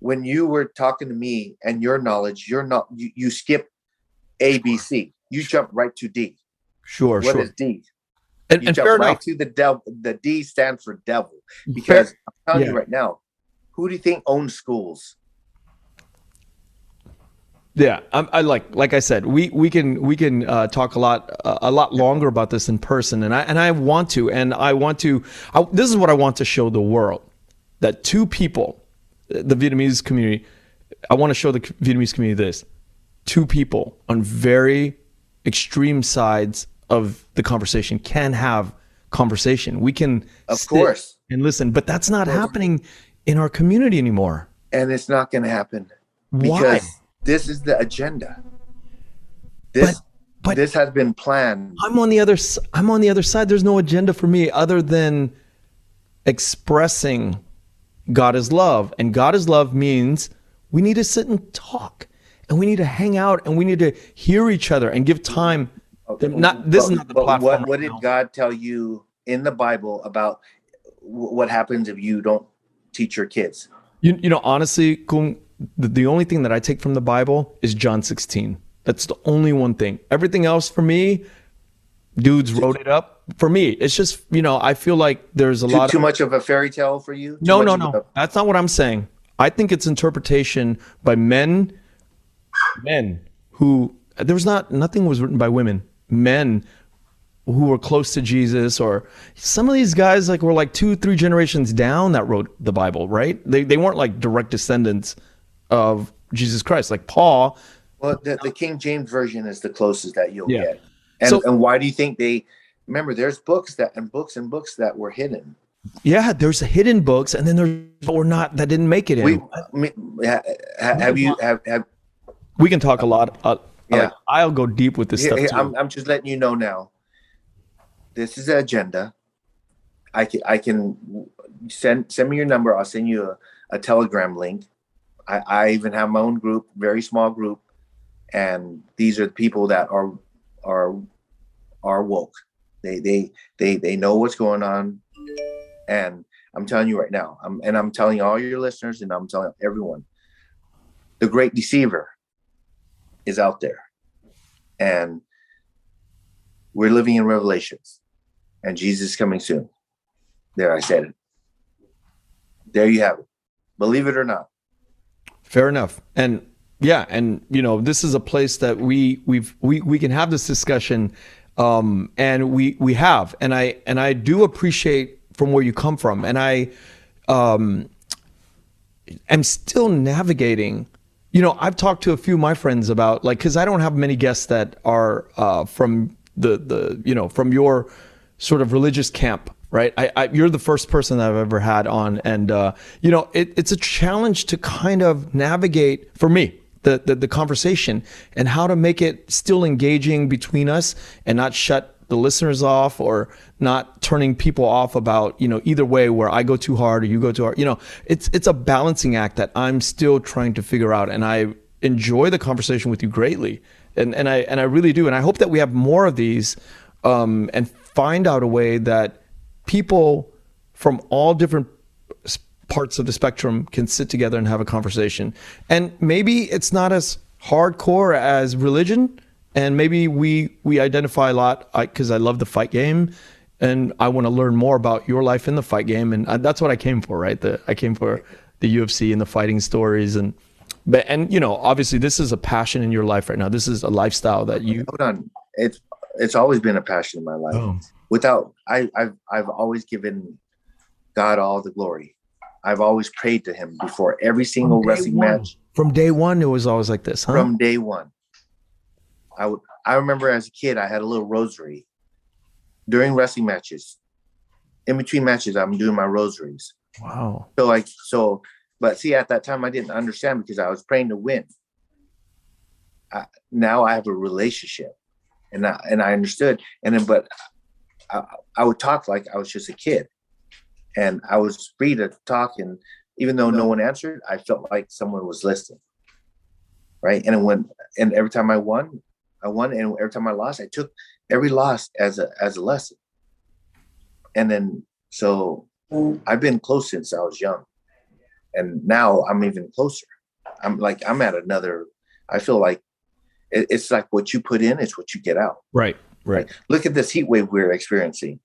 when you were talking to me and your knowledge, you're not. You skip A, B, C. You jump right to D. Sure. What is D? And you jump right to the devil. The D stands for devil. Because I'm telling you right now, who do you think owns schools? Yeah, I like I said, we can talk a lot longer about this in person, and I want to, this is what I want to show the world, that two people, the Vietnamese community, I want to show the Vietnamese community this, two people on very extreme sides of the conversation can have conversation. We can of course and listen, but that's not happening in our community anymore, and it's not going to happen. Why? This is the agenda. This has been planned. I'm on the other side. There's no agenda for me other than expressing God is love. And God is love means we need to sit and talk, and we need to hang out, and we need to hear each other and give time. Okay. This is not the platform. What did God tell you in the Bible about what happens if you don't teach your kids? Honestly, Cung, the only thing that I take from the Bible is John 16. That's the only one thing. Everything else for me, dudes wrote it up. For me, it's just, I feel like there's too much of a fairy tale for you? No. That's not what I'm saying. I think it's interpretation by men who, nothing was written by women. Men who were close to Jesus, or some of these guys were 2-3 generations down that wrote the Bible, right? They weren't direct descendants of Jesus Christ, like Paul. Well, the King James version is the closest that you'll get. And and why do you think remember there's books and books that were hidden. Yeah, there's hidden books, and then there's or not that didn't make it in. We can talk a lot. I'll go deep with this stuff. I'm just letting you know now. This is the agenda. I can send me your number. I'll send you a Telegram link. I even have my own group, very small group, and these are the people that are woke. They know what's going on, and I'm telling you right now, I'm telling all your listeners, and I'm telling everyone, the great deceiver is out there, and we're living in Revelations, and Jesus is coming soon. There, I said it. There you have it. Believe it or not. Fair enough. And yeah, and you know, this is a place that we can have this discussion, and we have. And I do appreciate from where you come from, and I am still navigating. You know, I've talked to a few of my friends about, like, because I don't have many guests that are from the you know, from your sort of religious camp. Right. You're the first person that I've ever had on. And, you know, it's a challenge to kind of navigate for me, the conversation and how to make it still engaging between us and not shut the listeners off or not turning people off about, you know, either way where I go too hard or you go too hard. You know, it's a balancing act that I'm still trying to figure out. And I enjoy the conversation with you greatly. And I really do. And I hope that we have more of these and find out a way that people from all different parts of the spectrum can sit together and have a conversation. And maybe it's not as hardcore as religion. And maybe we identify a lot, because I love the fight game, and I want to learn more about your life in the fight game. And that's what I came for, right? I came for the UFC and the fighting stories. And you know, obviously this is a passion in your life right now. This is a lifestyle that you... Hold on. It's always been a passion in my life. Oh. I've always given God all the glory. I've always prayed to him before every single wrestling match. From day one, it was always like this, huh? From day one. I remember as a kid, I had a little rosary. During wrestling matches, in between matches, I'm doing my rosaries. Wow. But see, at that time, I didn't understand because I was praying to win. Now I have a relationship, and I understood. And then, but I would talk like I was just a kid, and I was free to talk. And even though no one answered, I felt like someone was listening. Right. And every time I won. And every time I lost, I took every loss as a lesson. And then, so I've been close since I was young, and now I'm even closer. I'm at another, I feel like it's like what you put in, it's what you get out. Right. Right. Look at this heat wave we're experiencing.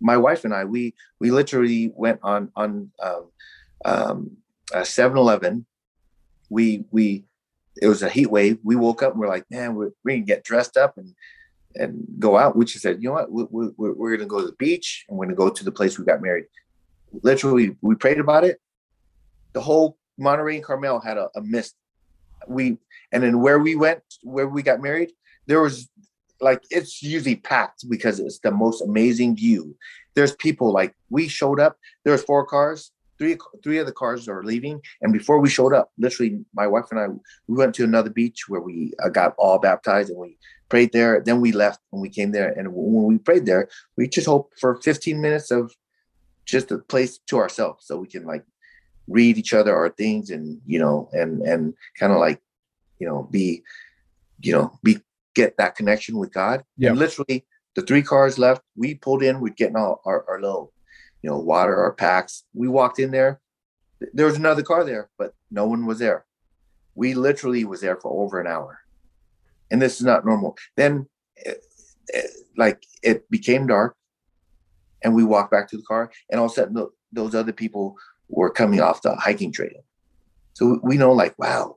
My wife and I, we literally went on 7-Eleven. It was a heat wave. We woke up and we're like, man, we're gonna get dressed up and go out. We just said, you know what, we're gonna go to the beach, and we're gonna go to the place we got married. Literally, we prayed about it. The whole Monterey and Carmel had a mist. And then where we got married, there was. Like, it's usually packed because it's the most amazing view. There's people, like, we showed up, there's 4 cars, three of the cars are leaving. And before we showed up, literally my wife and I, we went to another beach where we got all baptized, and we prayed there. Then we left and we came there. And when we prayed there, we just hoped for 15 minutes of just a place to ourselves so we can, like, read each other our things, and, you know, and kind of, like, be get that connection with God. Yeah. And literally the 3 cars left, we pulled in, we're getting all our little, you know, water, our packs. We walked in there. There was another car there, but no one was there. We literally was there for over an hour. And this is not normal. Then it became dark, and we walked back to the car, and all of a sudden those other people were coming off the hiking trail. So we know, like, wow,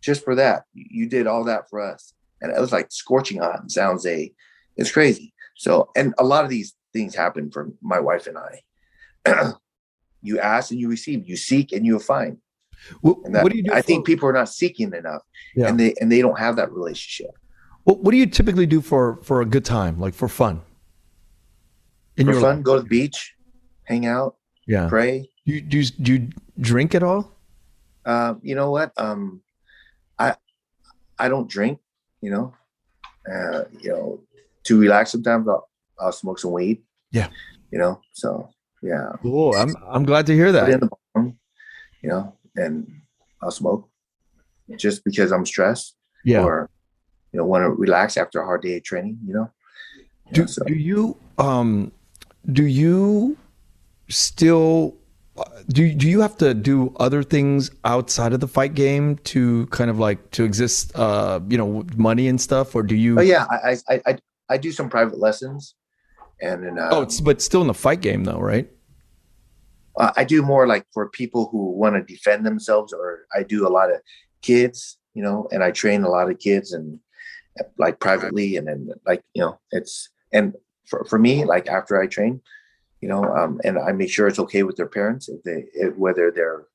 just for that, you did all that for us. And it was like scorching hot in San Jose. It's crazy. So, and a lot of these things happen for my wife and I. You ask and you receive. You seek and you'll find. What do you do? I think people are not seeking enough, yeah. and they don't have that relationship. Well, what do you typically do for a good time, like for fun? Go to the beach, hang out, yeah, pray. Do you drink at all? You know what? I don't drink. To relax sometimes, I'll smoke some weed. Yeah, you know? So, yeah. Cool. I'm glad to hear that. In the bottom, you know, and I'll smoke just because I'm stressed. Yeah. Or, you know, want to relax after a hard day of training, you know? Do you have to do other things outside of the fight game to kind of like to exist, you know, money and stuff, or do you? Oh yeah, I do some private lessons, and then, but still in the fight game though, right? I do more like for people who want to defend themselves, or I do a lot of kids, you know, and I train a lot of kids and like privately, and then like, you know, it's, and for me, like after I train, you know, and I make sure it's okay with their parents, whether they're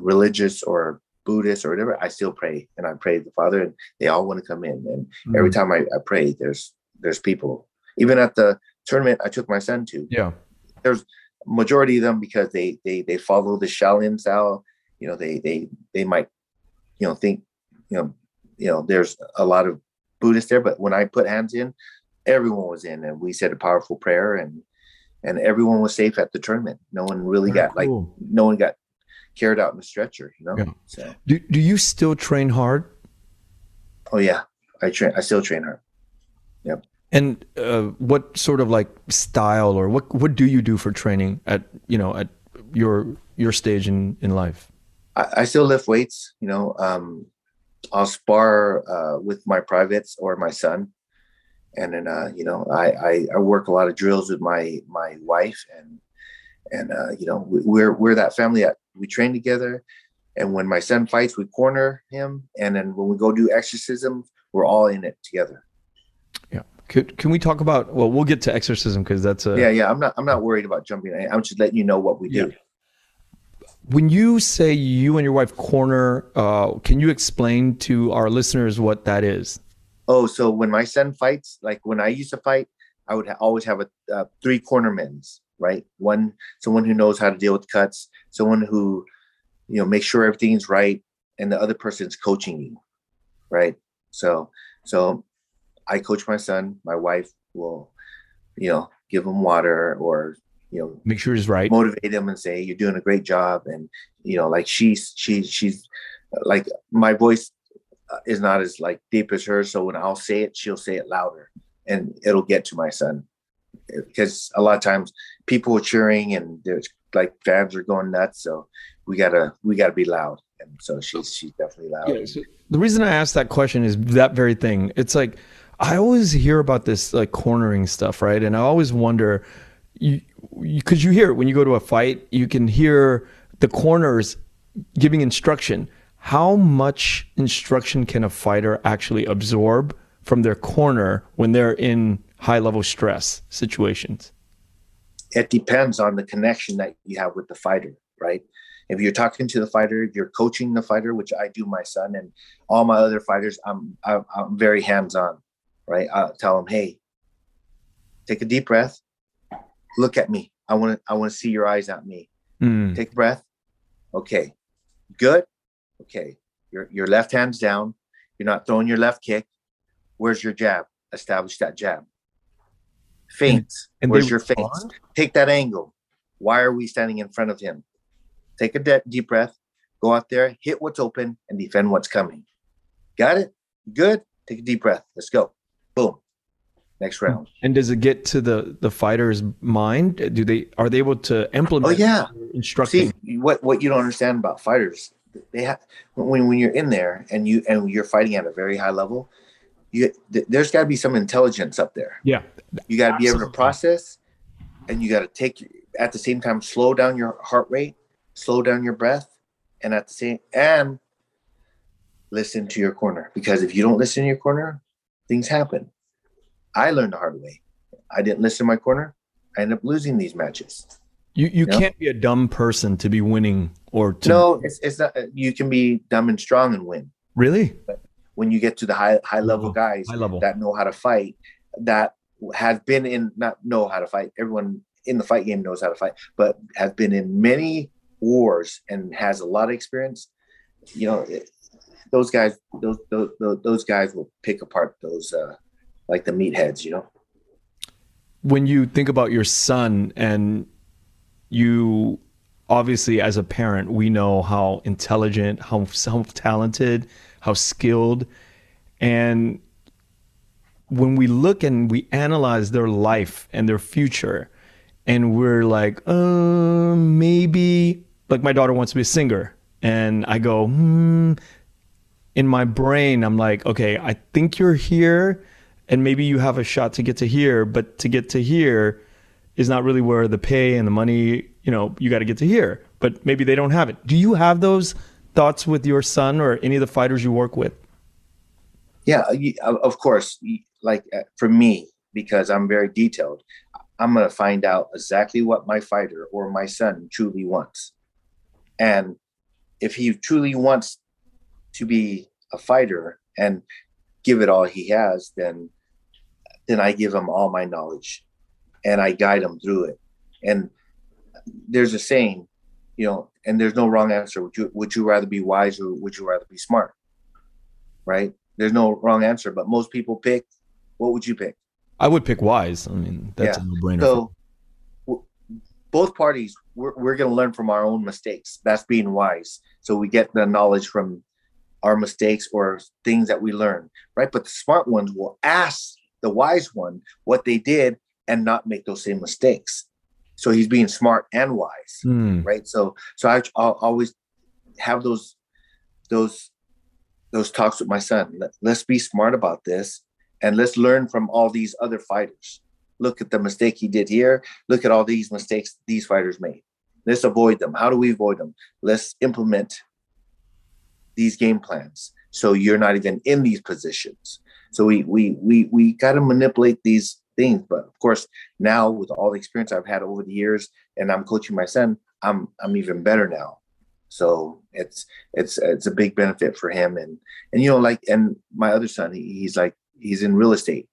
religious or Buddhist or whatever. I still pray, and I pray to the Father, and they all want to come in. And mm-hmm. every time I pray, there's people. Even at the tournament I took my son to, yeah, there's majority of them because they follow the Shaolin style. You know, they might, you know, think, you know, there's a lot of Buddhists there, but when I put hands in, everyone was in, and we said a powerful prayer, and everyone was safe at the tournament. No one really no one got carried out in a stretcher, you know? Yeah. So. Do you still train hard? Oh yeah, I still train hard. Yep. And what sort of like style or what do you do for training at your stage in life? I still lift weights, you know, I'll spar with my privates or my son. And then, you know, I work a lot of drills with my wife, and you know, we're that family that we train together. And when my son fights, we corner him. And then when we go do exorcism, we're all in it together. Yeah. Can we talk about, well, we'll get to exorcism because that's a. Yeah. I'm not worried about jumping. I'm just letting you know what we do. Yeah. When you say you and your wife corner, can you explain to our listeners what that is? Oh, so when my son fights, like when I used to fight, I would always have a three cornermans, right? Someone who knows how to deal with cuts, someone who, you know, makes sure everything's right, and the other person's coaching you, right? So I coach my son. My wife will, you know, give him water or, you know, make sure he's right, motivate him and say, you're doing a great job. And, you know, like she's like, my voice is not as like deep as hers, so when I'll say it, she'll say it louder, and it'll get to my son. Because a lot of times people are cheering and there's like fans are going nuts, so we gotta be loud. And so she's definitely loud. Yeah, so the reason I asked that question is that very thing. It's like I always hear about this like cornering stuff, right? And I always wonder, because you hear it when you go to a fight, you can hear the corners giving instruction. How much instruction can a fighter actually absorb from their corner when they're in high-level stress situations? It depends on the connection that you have with the fighter, right? If you're talking to the fighter, you're coaching the fighter, which I do my son and all my other fighters, I'm very hands-on, right? I'll tell them, hey, take a deep breath. Look at me. I want to see your eyes at me. Take a breath. Okay, good. Okay, your left hand's down. You're not throwing your left kick. Where's your jab? Establish that jab. Feints. And where's your feints? Take that angle. Why are we standing in front of him? Take a deep breath. Go out there, hit what's open, and defend what's coming. Got it? Good. Take a deep breath. Let's go. Boom. Next round. And does it get to the fighter's mind? Are they able to implement? Oh yeah. Instructing. See, what you don't understand about fighters. They have, when you're in there and you're fighting at a very high level, there's got to be some intelligence up there. Yeah, you got to be able to process, and you got to take at the same time slow down your heart rate, slow down your breath, and at the same and listen to your corner, because if you don't listen to your corner, things happen. I learned the hard way. I didn't listen to my corner. I ended up losing these matches. You know? Can't be a dumb person to be winning or to. No, it's not. You can be dumb and strong and win. Really? But when you get to the high level guys that know how to fight, that have been in, not know how to fight. Everyone in the fight game knows how to fight, but have been in many wars and has a lot of experience. You know, those guys will pick apart those like the meatheads, you know. when you think about your son, and you obviously as a parent, we know how intelligent, how talented, how skilled, and when we look and we analyze their life and their future, and we're like, maybe, like my daughter wants to be a singer, and I go, in my brain, I'm like, okay, I think you're here, and maybe you have a shot to get to here, but to get to here is not really where the pay and the money, you know, you got to get to here, but maybe they don't have it. Do you have those thoughts with your son or any of the fighters you work with? Yeah, of course. Like for me, because I'm very detailed, I'm going to find out exactly what my fighter or my son truly wants. And if he truly wants to be a fighter and give it all he has, then I give him all my knowledge and I guide him through it. And there's a saying, you know, and there's no wrong answer. Would you rather be wise or would you rather be smart? Right? There's no wrong answer, but most people pick. What would you pick? I would pick wise. I mean, that's a no-brainer. So both parties, we're going to learn from our own mistakes. That's being wise. So we get the knowledge from our mistakes or things that we learn, right? But the smart ones will ask the wise one what they did and not make those same mistakes. So he's being smart and wise, right? So I'll always have those talks with my son. Let's be smart about this and let's learn from all these other fighters. Look at the mistake he did here. Look at all these mistakes these fighters made. Let's avoid them. How do we avoid them? Let's implement these game plans so you're not even in these positions. So we got to manipulate these things. But of course, now with all the experience I've had over the years and I'm coaching my son, I'm even better now. So it's a big benefit for him. And you know, like, and my other son, he's like, he's in real estate.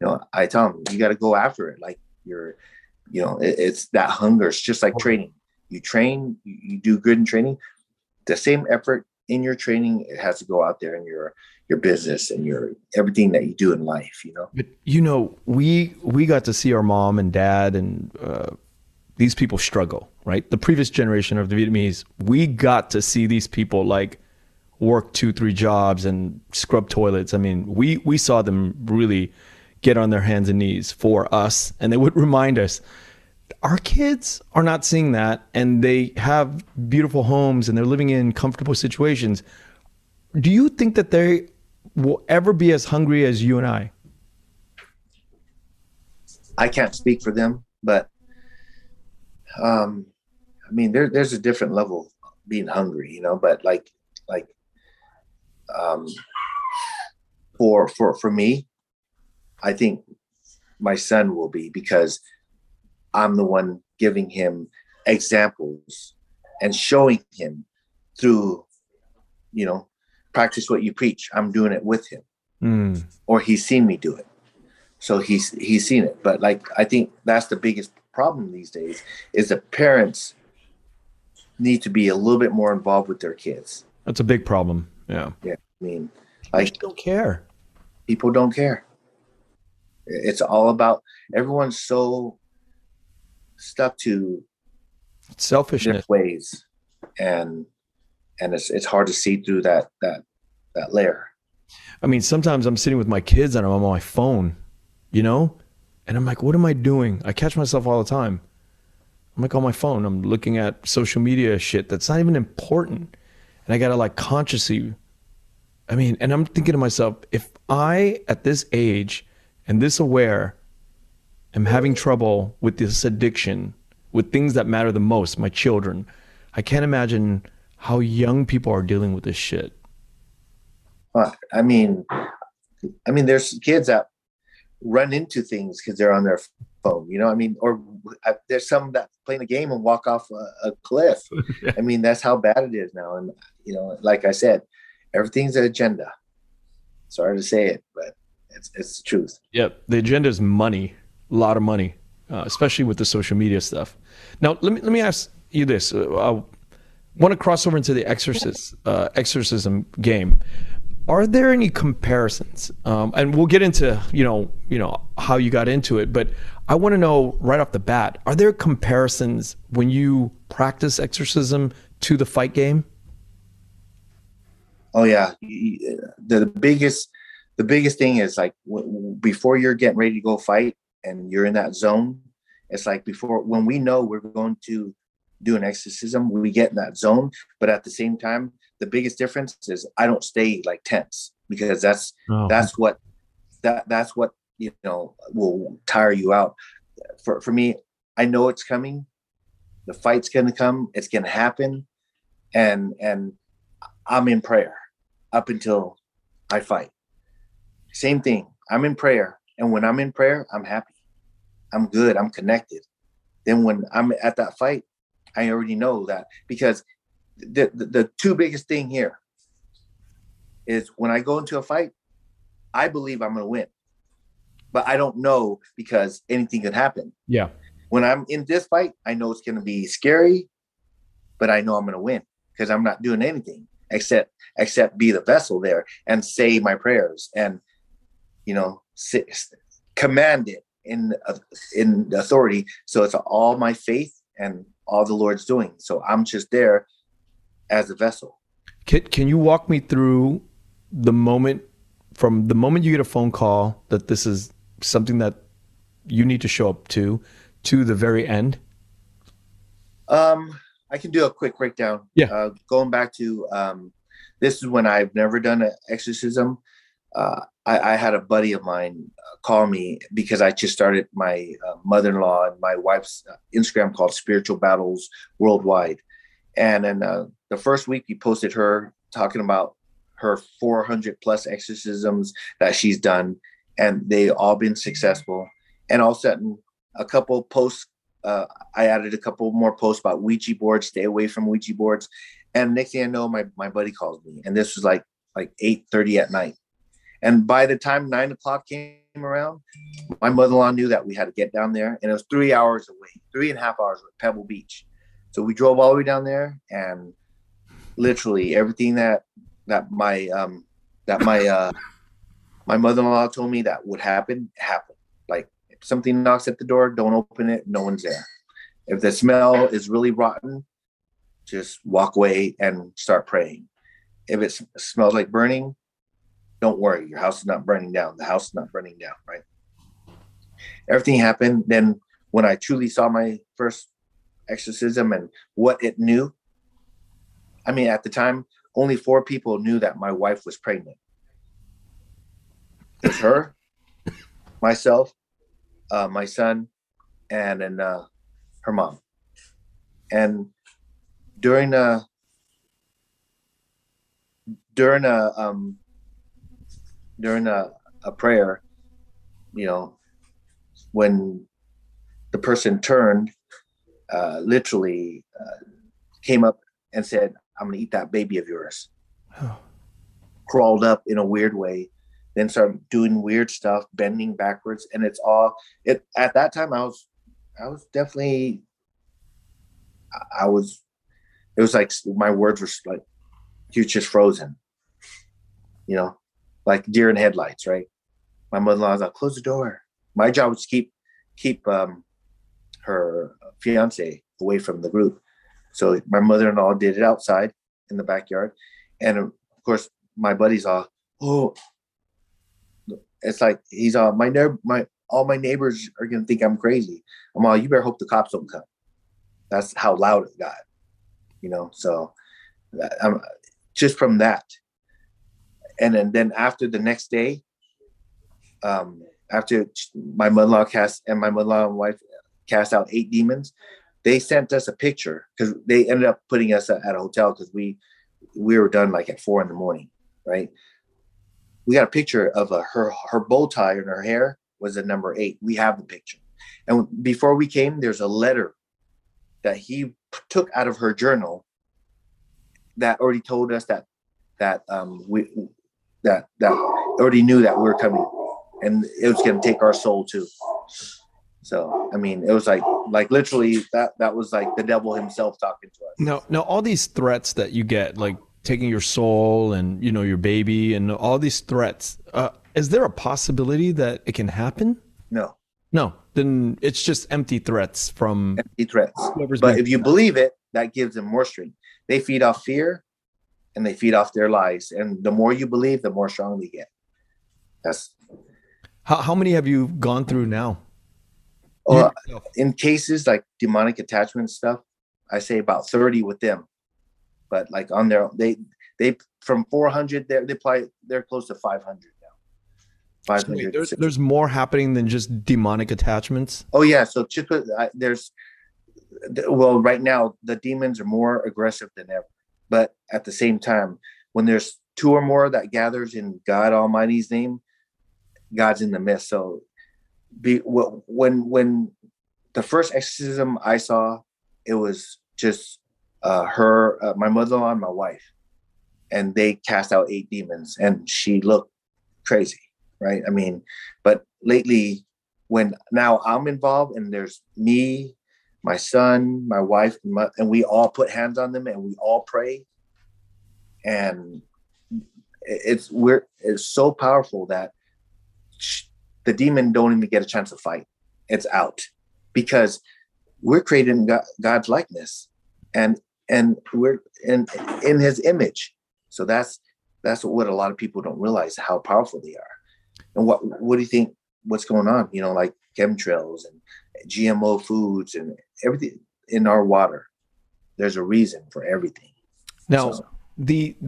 You know, I tell him, you got to go after it. Like you're, you know, it's that hunger. It's just like training. You train, you do good in training. The same effort in your training, it has to go out there in your business and your everything that you do in life, you know? But you know, we got to see our mom and dad and, these people struggle, right? The previous generation of the Vietnamese, we got to see these people like work 2-3 jobs and scrub toilets. I mean, we saw them really get on their hands and knees for us, and they would remind us. Our kids are not seeing that, and they have beautiful homes and they're living in comfortable situations. Do you think that they will ever be as hungry as you and I? I can't speak for them, but I mean, there's a different level of being hungry, you know, but for me, I think my son will be, because I'm the one giving him examples and showing him through, you know, practice what you preach. I'm doing it with him, or he's seen me do it. So he's seen it. But like, I think that's the biggest problem these days, is that parents need to be a little bit more involved with their kids. That's a big problem. Yeah. I mean, like, people don't care. It's all about, everyone's so stuck to selfishness ways, and it's hard to see through that layer. I mean, sometimes I'm sitting with my kids and I'm on my phone, you know, and I'm like, what am I doing? I catch myself all the time. I'm like on my phone, I'm looking at social media shit that's not even important. And I gotta like consciously, I mean, and I'm thinking to myself, if I, at this age and this aware, am having trouble with this addiction, with things that matter the most, my children, I can't imagine how young people are dealing with this shit. I mean, there's kids that run into things because they're on their phone, you know, I mean, or there's some that play the game and walk off a cliff. I mean, that's how bad it is now. And, you know, like I said, everything's an agenda. Sorry to say it, but it's the truth. Yep. The agenda is money, a lot of money, especially with the social media stuff. Now, let me ask you this. I want to cross over into the exorcism game. Are there any comparisons? And we'll get into, you know how you got into it, but I want to know right off the bat, are there comparisons when you practice exorcism to the fight game? Oh yeah. The biggest thing is like before you're getting ready to go fight and you're in that zone, it's like before, when we know we're going to do an exorcism, we get in that zone. But at the same time, the biggest difference is I don't stay like tense, because that's what, you know, will tire you out. For me, I know it's coming. The fight's going to come. It's going to happen. And I'm in prayer up until I fight. Same thing. I'm in prayer. And when I'm in prayer, I'm happy. I'm good. I'm connected. Then when I'm at that fight, I already know that, because the two biggest thing here is when I go into a fight, I believe I'm going to win, but I don't know, because anything could happen. Yeah. When I'm in this fight, I know it's going to be scary, but I know I'm going to win, because I'm not doing anything except be the vessel there and say my prayers and, you know, command it in authority. So it's all my faith and all the Lord's doing. So I'm just there as a vessel. Can you walk me through the moment, from the moment you get a phone call that this is something that you need to show up to the very end? I can do a quick breakdown. Yeah. Going back to, this is when I've never done an exorcism. I had a buddy of mine call me, because I just started my mother-in-law and my wife's Instagram called Spiritual Battles Worldwide. And then the first week we posted her talking about her 400 plus exorcisms that she's done, and they all been successful. And all of a sudden, a couple posts, I added a couple more posts about Ouija boards, stay away from Ouija boards. And next thing I know, my buddy calls me, and this was like 8:30 at night. And by the time 9 o'clock came around, my mother-in-law knew that we had to get down there, and it was 3 hours away, 3.5 hours away, Pebble Beach. So we drove all the way down there, and literally everything that my mother-in-law told me that would happen, happened. Like, if something knocks at the door, don't open it. No one's there. If the smell is really rotten, just walk away and start praying. If it smells like burning, don't worry, your house is not burning down. The house is not burning down, right? Everything happened. Then when I truly saw my first exorcism and what it knew, I mean, at the time, only 4 people knew that my wife was pregnant. It was her, myself, my son, and then her mom. And during a prayer, you know, when the person turned, literally came up and said, "I'm going to eat that baby of yours." Crawled up in a weird way, then started doing weird stuff, bending backwards. And it's all, it, at that time, I was definitely, it was like, my words were like, you're just frozen, you know? Like deer in headlights, right? My mother-in-law was like, "Close the door." My job was to keep her fiance away from the group. So my mother-in-law did it outside in the backyard, and of course my buddy's all, "Oh," it's like he's all, "All my neighbors are gonna think I'm crazy." I'm all, "You better hope the cops don't come." That's how loud it got, you know. So I'm just from that. And then after the next day, after my mother-in-law and my wife cast out 8 demons, they sent us a picture, because they ended up putting us at a hotel, because we were done like at 4 a.m, right? We got a picture of her bow tie and her hair was a number 8. We have the picture. And before we came, there's a letter that he took out of her journal that already told us that already knew that we were coming, and it was going to take our soul too. So I mean, it was like literally that was like the devil himself talking to us. No, all these threats that you get, like taking your soul and, you know, your baby and all these threats, is there a possibility that it can happen? No. then it's just empty threats from empty threats. But if you believe it, that gives them more strength. They feed off fear and they feed off their lies. And the more you believe, the more strong they get. That's how many have you gone through now? In cases like demonic attachment stuff, I say about 30 with them, but like on their own, they from 400 they're close to 500 now. 500. So wait, there's more happening than just demonic attachments. Oh yeah, so right now the demons are more aggressive than ever, but at the same time, when there's two or more that gathers in God Almighty's name, God's in the midst. So when the first exorcism I saw, it was just my mother-in-law and my wife, and they cast out 8 demons, and she looked crazy, right? I mean, but lately when now I'm involved and there's me, my son, my wife, and we all put hands on them and we all pray, and it's so powerful that the demon don't even get a chance to fight. It's out, because we're created in God's likeness, and we're in His image. So that's what a lot of people don't realize, how powerful they are. And what do you think? What's going on? You know, like chemtrails and GMO foods and everything in our water. There's a reason for everything. Now, the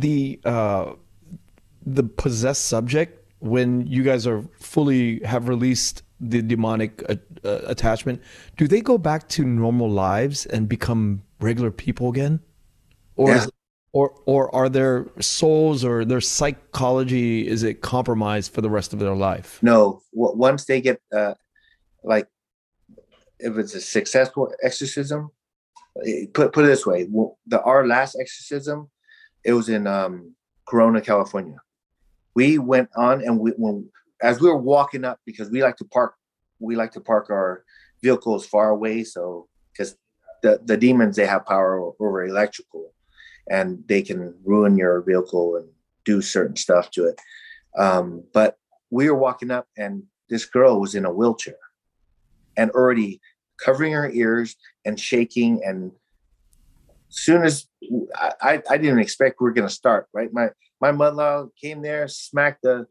possessed subject, when you guys are have released the demonic attachment, do they go back to normal lives and become regular people again, or are their souls or their psychology, is it compromised for the rest of their life? No, once they get like, if it's a successful exorcism, put it this way: our last exorcism, it was in Corona, California. We went on, and as we were walking up, because we like to park our vehicles far away, so because the demons, they have power over electrical, and they can ruin your vehicle and do certain stuff to it. But we were walking up, and this girl was in a wheelchair, and already covering her ears and shaking. And soon as I didn't expect we're gonna start, right? My mother-in-law came there, smacked the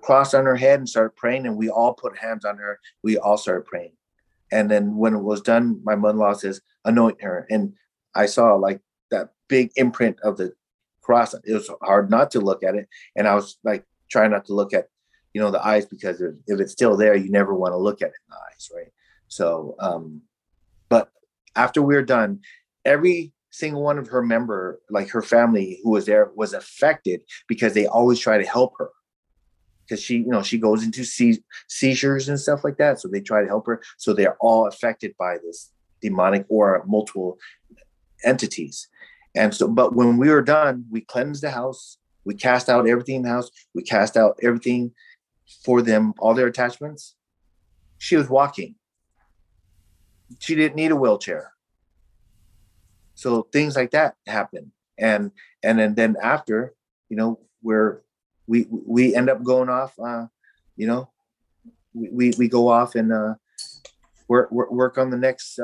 cross on her head and started praying, and we all put hands on her. We all started praying. And then when it was done, my mother-in-law says, anoint her. And I saw like that big imprint of the cross. It was hard not to look at it. And I was like trying not to look at, the eyes, because if it's still there, you never want to look at it in the eyes, right? So, but after we were done, every single one of her member, like her family who was there, was affected, because they always try to help her, because she, she goes into seizures and stuff like that. So they try to help her. So they're all affected by this demonic or multiple entities. And so, but when we were done, we cleansed the house. We cast out everything in the house. We cast out everything for them, all their attachments. She was walking. She didn't need a wheelchair. So things like that happen, and then after, we end up going off, we go off and work on the next,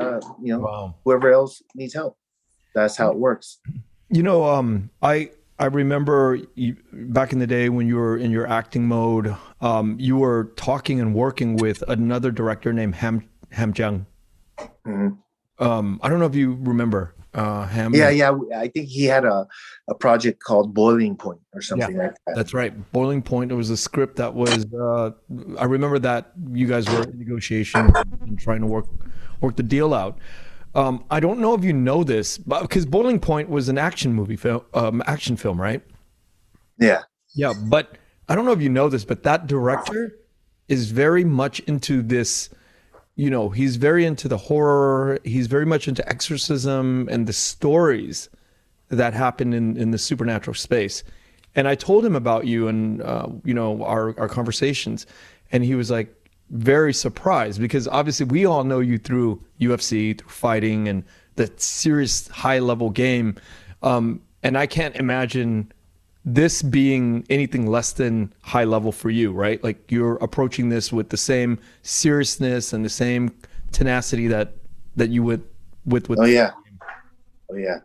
whoever else needs help. That's how it works. I remember you, back in the day when you were in your acting mode, you were talking and working with another director named Ham Jung. Mm-hmm. I don't know if you remember. Ham. Yeah. I think he had a project called Boiling Point or something like that. That's right, Boiling Point. It was a script that was. I remember that you guys were in negotiation and trying to work the deal out. I don't know if you know this, but because Boiling Point was an action film, right? Yeah. But I don't know if you know this, but that director is very much into this. He's very into the horror. He's very much into exorcism and the stories that happen in the supernatural space. And I told him about you and, our conversations. And he was like very surprised, because obviously we all know you through UFC, through fighting and the serious high level game. And I can't imagine this being anything less than high level for you, right? Like, you're approaching this with the same seriousness and the same tenacity that you would with oh yeah game. Oh yeah,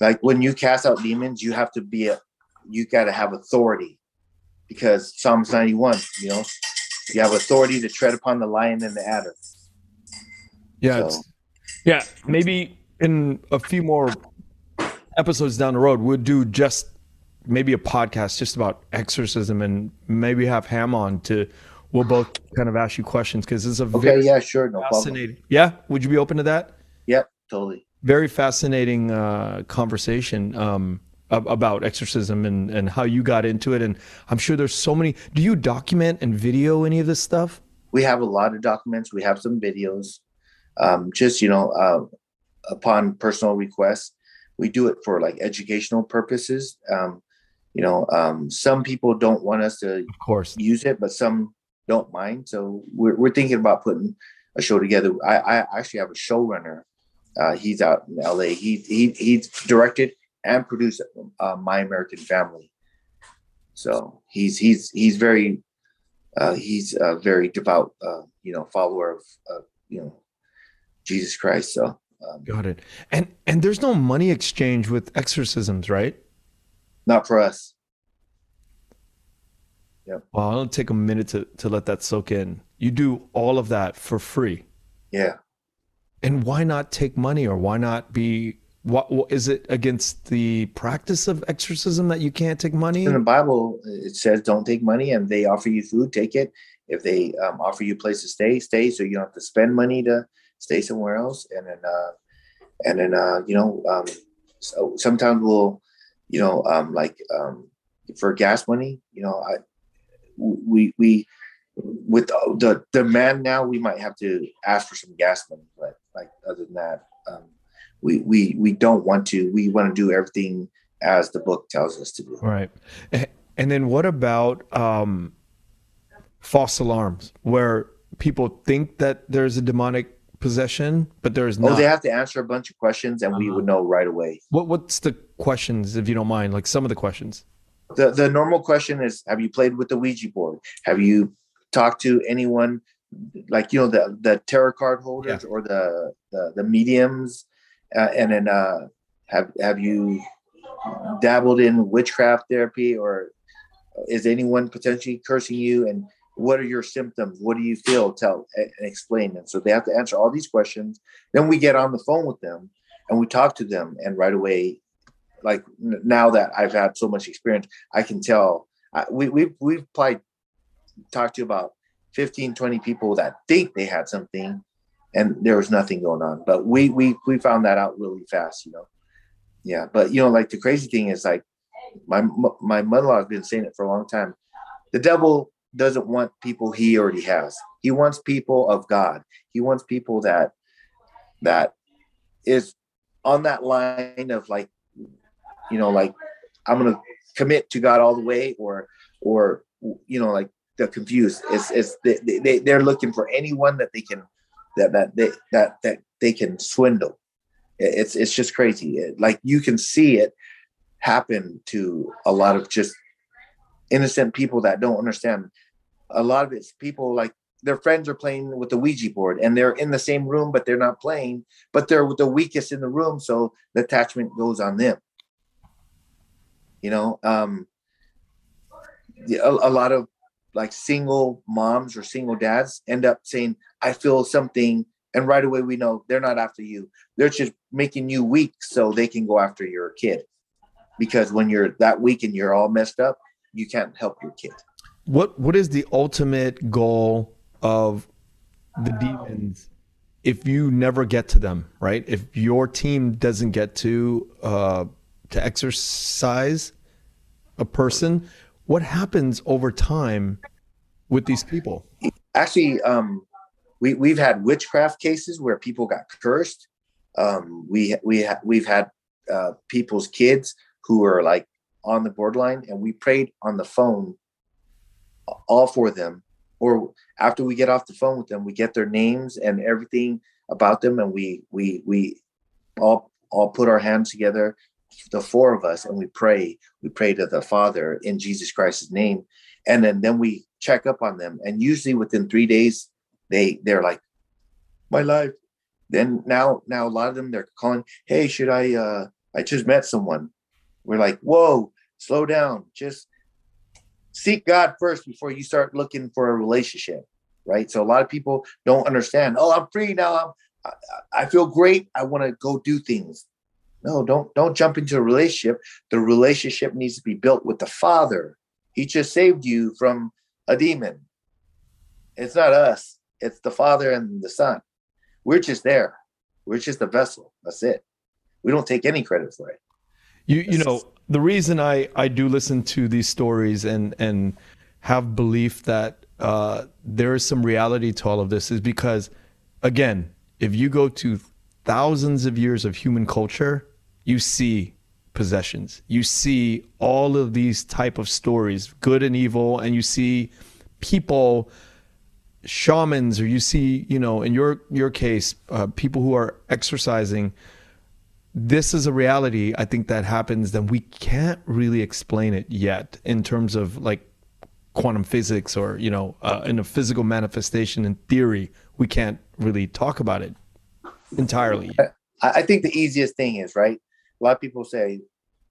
like when you cast out demons, you have to be you got to have authority, because Psalms 91, you know, you have authority to tread upon the lion and the adder. Yeah, so. Yeah, maybe in a few more episodes down the road, we'll do just maybe a podcast just about exorcism, and maybe have Ham on to, we'll both kind of ask you questions, because it's a very fascinating. Problem. Yeah, would you be open to that? Yep, totally. Very fascinating conversation about exorcism and how you got into it. And I'm sure there's so many. Do you document and video any of this stuff? We have a lot of documents. We have some videos. Just, you know, upon personal request, we do it for like educational purposes. You know, some people don't want us to, of course, use it, but some don't mind. So we're thinking about putting a show together. I actually have a showrunner. He's out in LA. He's directed and produced My American Family. So he's a very devout, you know, follower of you know, Jesus Christ. So got it. And there's no money exchange with exorcisms, right? Not for us. Yeah. Well, it'll take a minute to let that soak in. You do all of that for free. Yeah. And why not take money, or why not be? What is it against the practice of exorcism that you can't take money? In the Bible, it says don't take money, and they offer you food, take it. If they offer you a place to stay, so you don't have to spend money to stay somewhere else. And then you know, so sometimes we'll, you know, for gas money, you know, we with the demand now, we might have to ask for some gas money, but like other than that, we don't want to. We want to do everything as the book tells us to do. Right. And then what about false alarms, where people think that there's a demonic possession, but there's not? Oh, they have to answer a bunch of questions, and we would know right away. What's the questions, if you don't mind? Like some of the questions. The normal question is, have you played with the Ouija board? Have you talked to anyone, like, you know, the tarot card holders, yeah, or the mediums? And then have you dabbled in witchcraft therapy, or is anyone potentially cursing you? And what are your symptoms? What do you feel? Tell and explain them. So they have to answer all these questions. Then we get on the phone with them and we talk to them. And right away, like now that I've had so much experience, I can tell. We've probably talked to about 15, 20 people that think they had something, and there was nothing going on. But we found that out really fast, you know. Yeah, but you know, like the crazy thing is, like my mother-in-law has been saying it for a long time. The devil doesn't want people he already has. He wants people of God. He wants people that is on that line of, like, you know, like, I'm going to commit to God all the way, or you know, like they're confused. It's they're looking for anyone that they can. That they can swindle. It's just crazy. Like, you can see it happen to a lot of just innocent people that don't understand. A lot of it's people, like, their friends are playing with the Ouija board, and they're in the same room, but they're not playing, but they're the weakest in the room, so the attachment goes on them. You know, a lot of, like, single moms or single dads end up saying, I feel something. And right away, we know they're not after you. They're just making you weak so they can go after your kid. Because when you're that weak and you're all messed up, you can't help your kid. What is the ultimate goal of the demons if you never get to them, right? If your team doesn't get to exercise a person, what happens over time with these people? Actually, we've had witchcraft cases where people got cursed. We've had people's kids who are, like, on the borderline, and we prayed on the phone all for them. Or after we get off the phone with them, we get their names and everything about them, and we all put our hands together the four of us, and we pray to the Father in Jesus Christ's name. And then we check up on them. And usually within 3 days, they're like, my life. Then now a lot of them, they're calling, hey, should I just met someone. We're like, whoa, slow down. Just seek God first before you start looking for a relationship. Right. So a lot of people don't understand. Oh, I'm free now. I feel great. I want to go do things. No, don't jump into a relationship. The relationship needs to be built with the Father. He just saved you from a demon. It's not us. It's the Father and the Son. We're just there. We're just a vessel. That's it. We don't take any credit for it. The reason I do listen to these stories and have belief that there is some reality to all of this is because, again, if you go to thousands of years of human culture, you see possessions. You see all of these type of stories, good and evil, and you see people, shamans, or you see, in your case, people who are exercising. This is a reality, I think, that happens that we can't really explain it yet in terms of like quantum physics or, in a physical manifestation in theory. We can't really talk about it entirely. I think the easiest thing is, right, a lot of people say,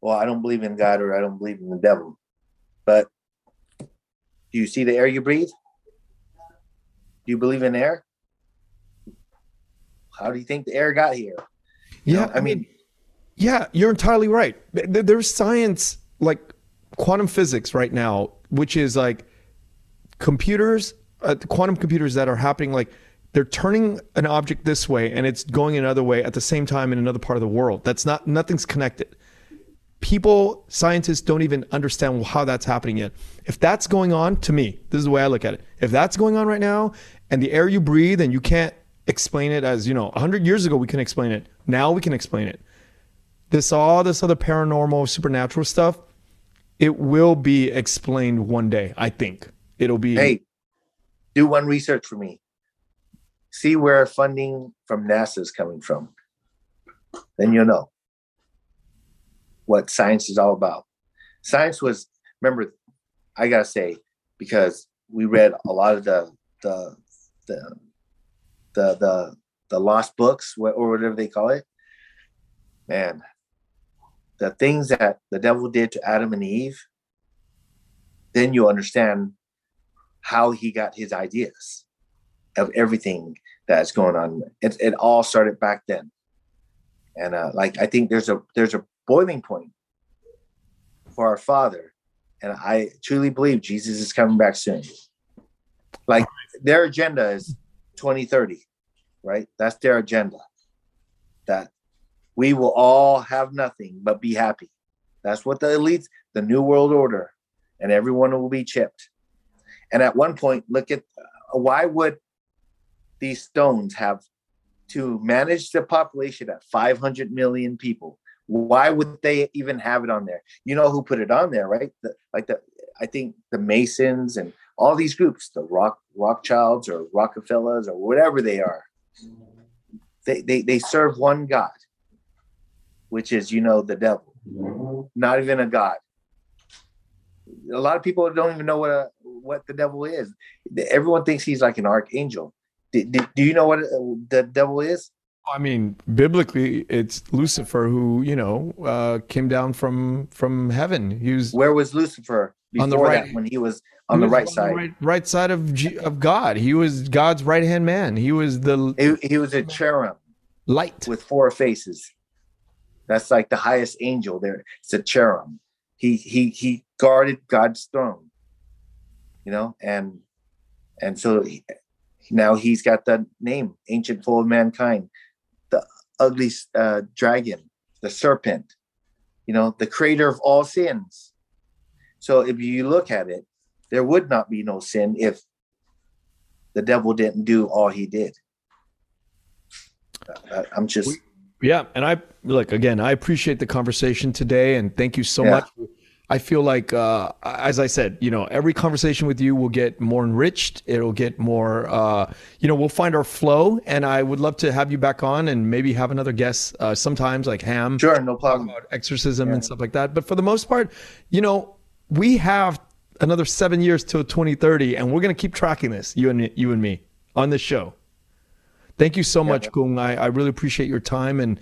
well, I don't believe in God or I don't believe in the devil. But do you see the air you breathe? Do you believe in air? How do you think the air got here? Yeah, yeah, you're entirely right. There's science like quantum physics right now, which is like computers, quantum computers that are happening, like they're turning an object this way and it's going another way at the same time in another part of the world. That's nothing's connected. People, scientists don't even understand how that's happening yet. If that's going on, to me, this is the way I look at it. If that's going on right now and the air you breathe and you can't explain it as, 100 years ago we can explain it. Now we can explain it. All this other paranormal, supernatural stuff, it will be explained one day, I think. It'll be... Hey, do one research for me. See where funding from NASA is coming from. Then you'll know what science is all about. Science was... Remember, I gotta say, because we read a lot of the lost books or whatever they call it, man, the things that the devil did to Adam and Eve, then you'll understand how he got his ideas of everything that's going on. It all started back then. And I think there's a boiling point for our Father. And I truly believe Jesus is coming back soon. Like their agenda is 2030. Right? That's their agenda. That we will all have nothing but be happy. That's what the elites, the New World Order, and everyone will be chipped. And at one point, look at why would these stones have to manage the population at 500 million people? Why would they even have it on there? You know who put it on there, right? I think the Masons and all these groups, the Rothschilds or Rockefellers or whatever they are. They serve one God, which is, the devil, not even a God. A lot of people don't even know what the devil is. Everyone thinks he's like an archangel. Do you know what the devil is? I mean, biblically, it's Lucifer who, came down from heaven. Where was Lucifer before on the right, that when he was on the right side? Right side of God. He was God's right-hand man. He was a cherub. Light. With four faces. That's like the highest angel there. It's a cherub. He guarded God's throne. And so now he's got the name, Ancient Fool of Mankind. Ugly dragon, the serpent, the creator of all sins. So if you look at it, there would not be no sin if the devil didn't do all he did. And I appreciate the conversation today, and thank you so much. I feel like, as I said, you know, every conversation with you will get more enriched. It'll get more, you know, we'll find our flow. And I would love to have you back on and maybe have another guest sometimes, like Ham. Sure, no problem. About exorcism and stuff like that. But for the most part, you know, we have another 7 years till 2030, and we're going to keep tracking this, you and me, on this show. Thank you so much, Cung. I really appreciate your time and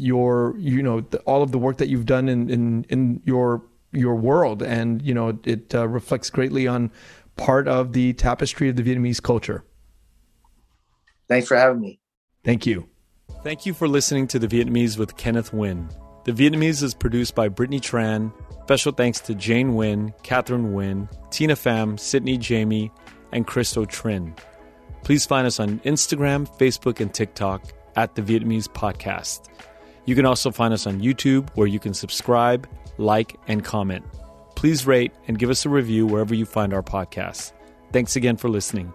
your, you know, all of the work that you've done in your world, and you know it reflects greatly on part of the tapestry of the Vietnamese culture. Thanks for having me. Thank you. Thank you for listening to The Vietnamese with Kenneth Nguyen. The Vietnamese is produced by Brittany Tran. Special thanks to Jane Nguyen, Catherine Nguyen, Tina Pham, Sydney Jamie, and Christo Trinh. Please find us on Instagram, Facebook, and TikTok at The Vietnamese Podcast. You can also find us on YouTube, where you can subscribe, like, and comment. Please rate and give us a review wherever you find our podcast. Thanks again for listening.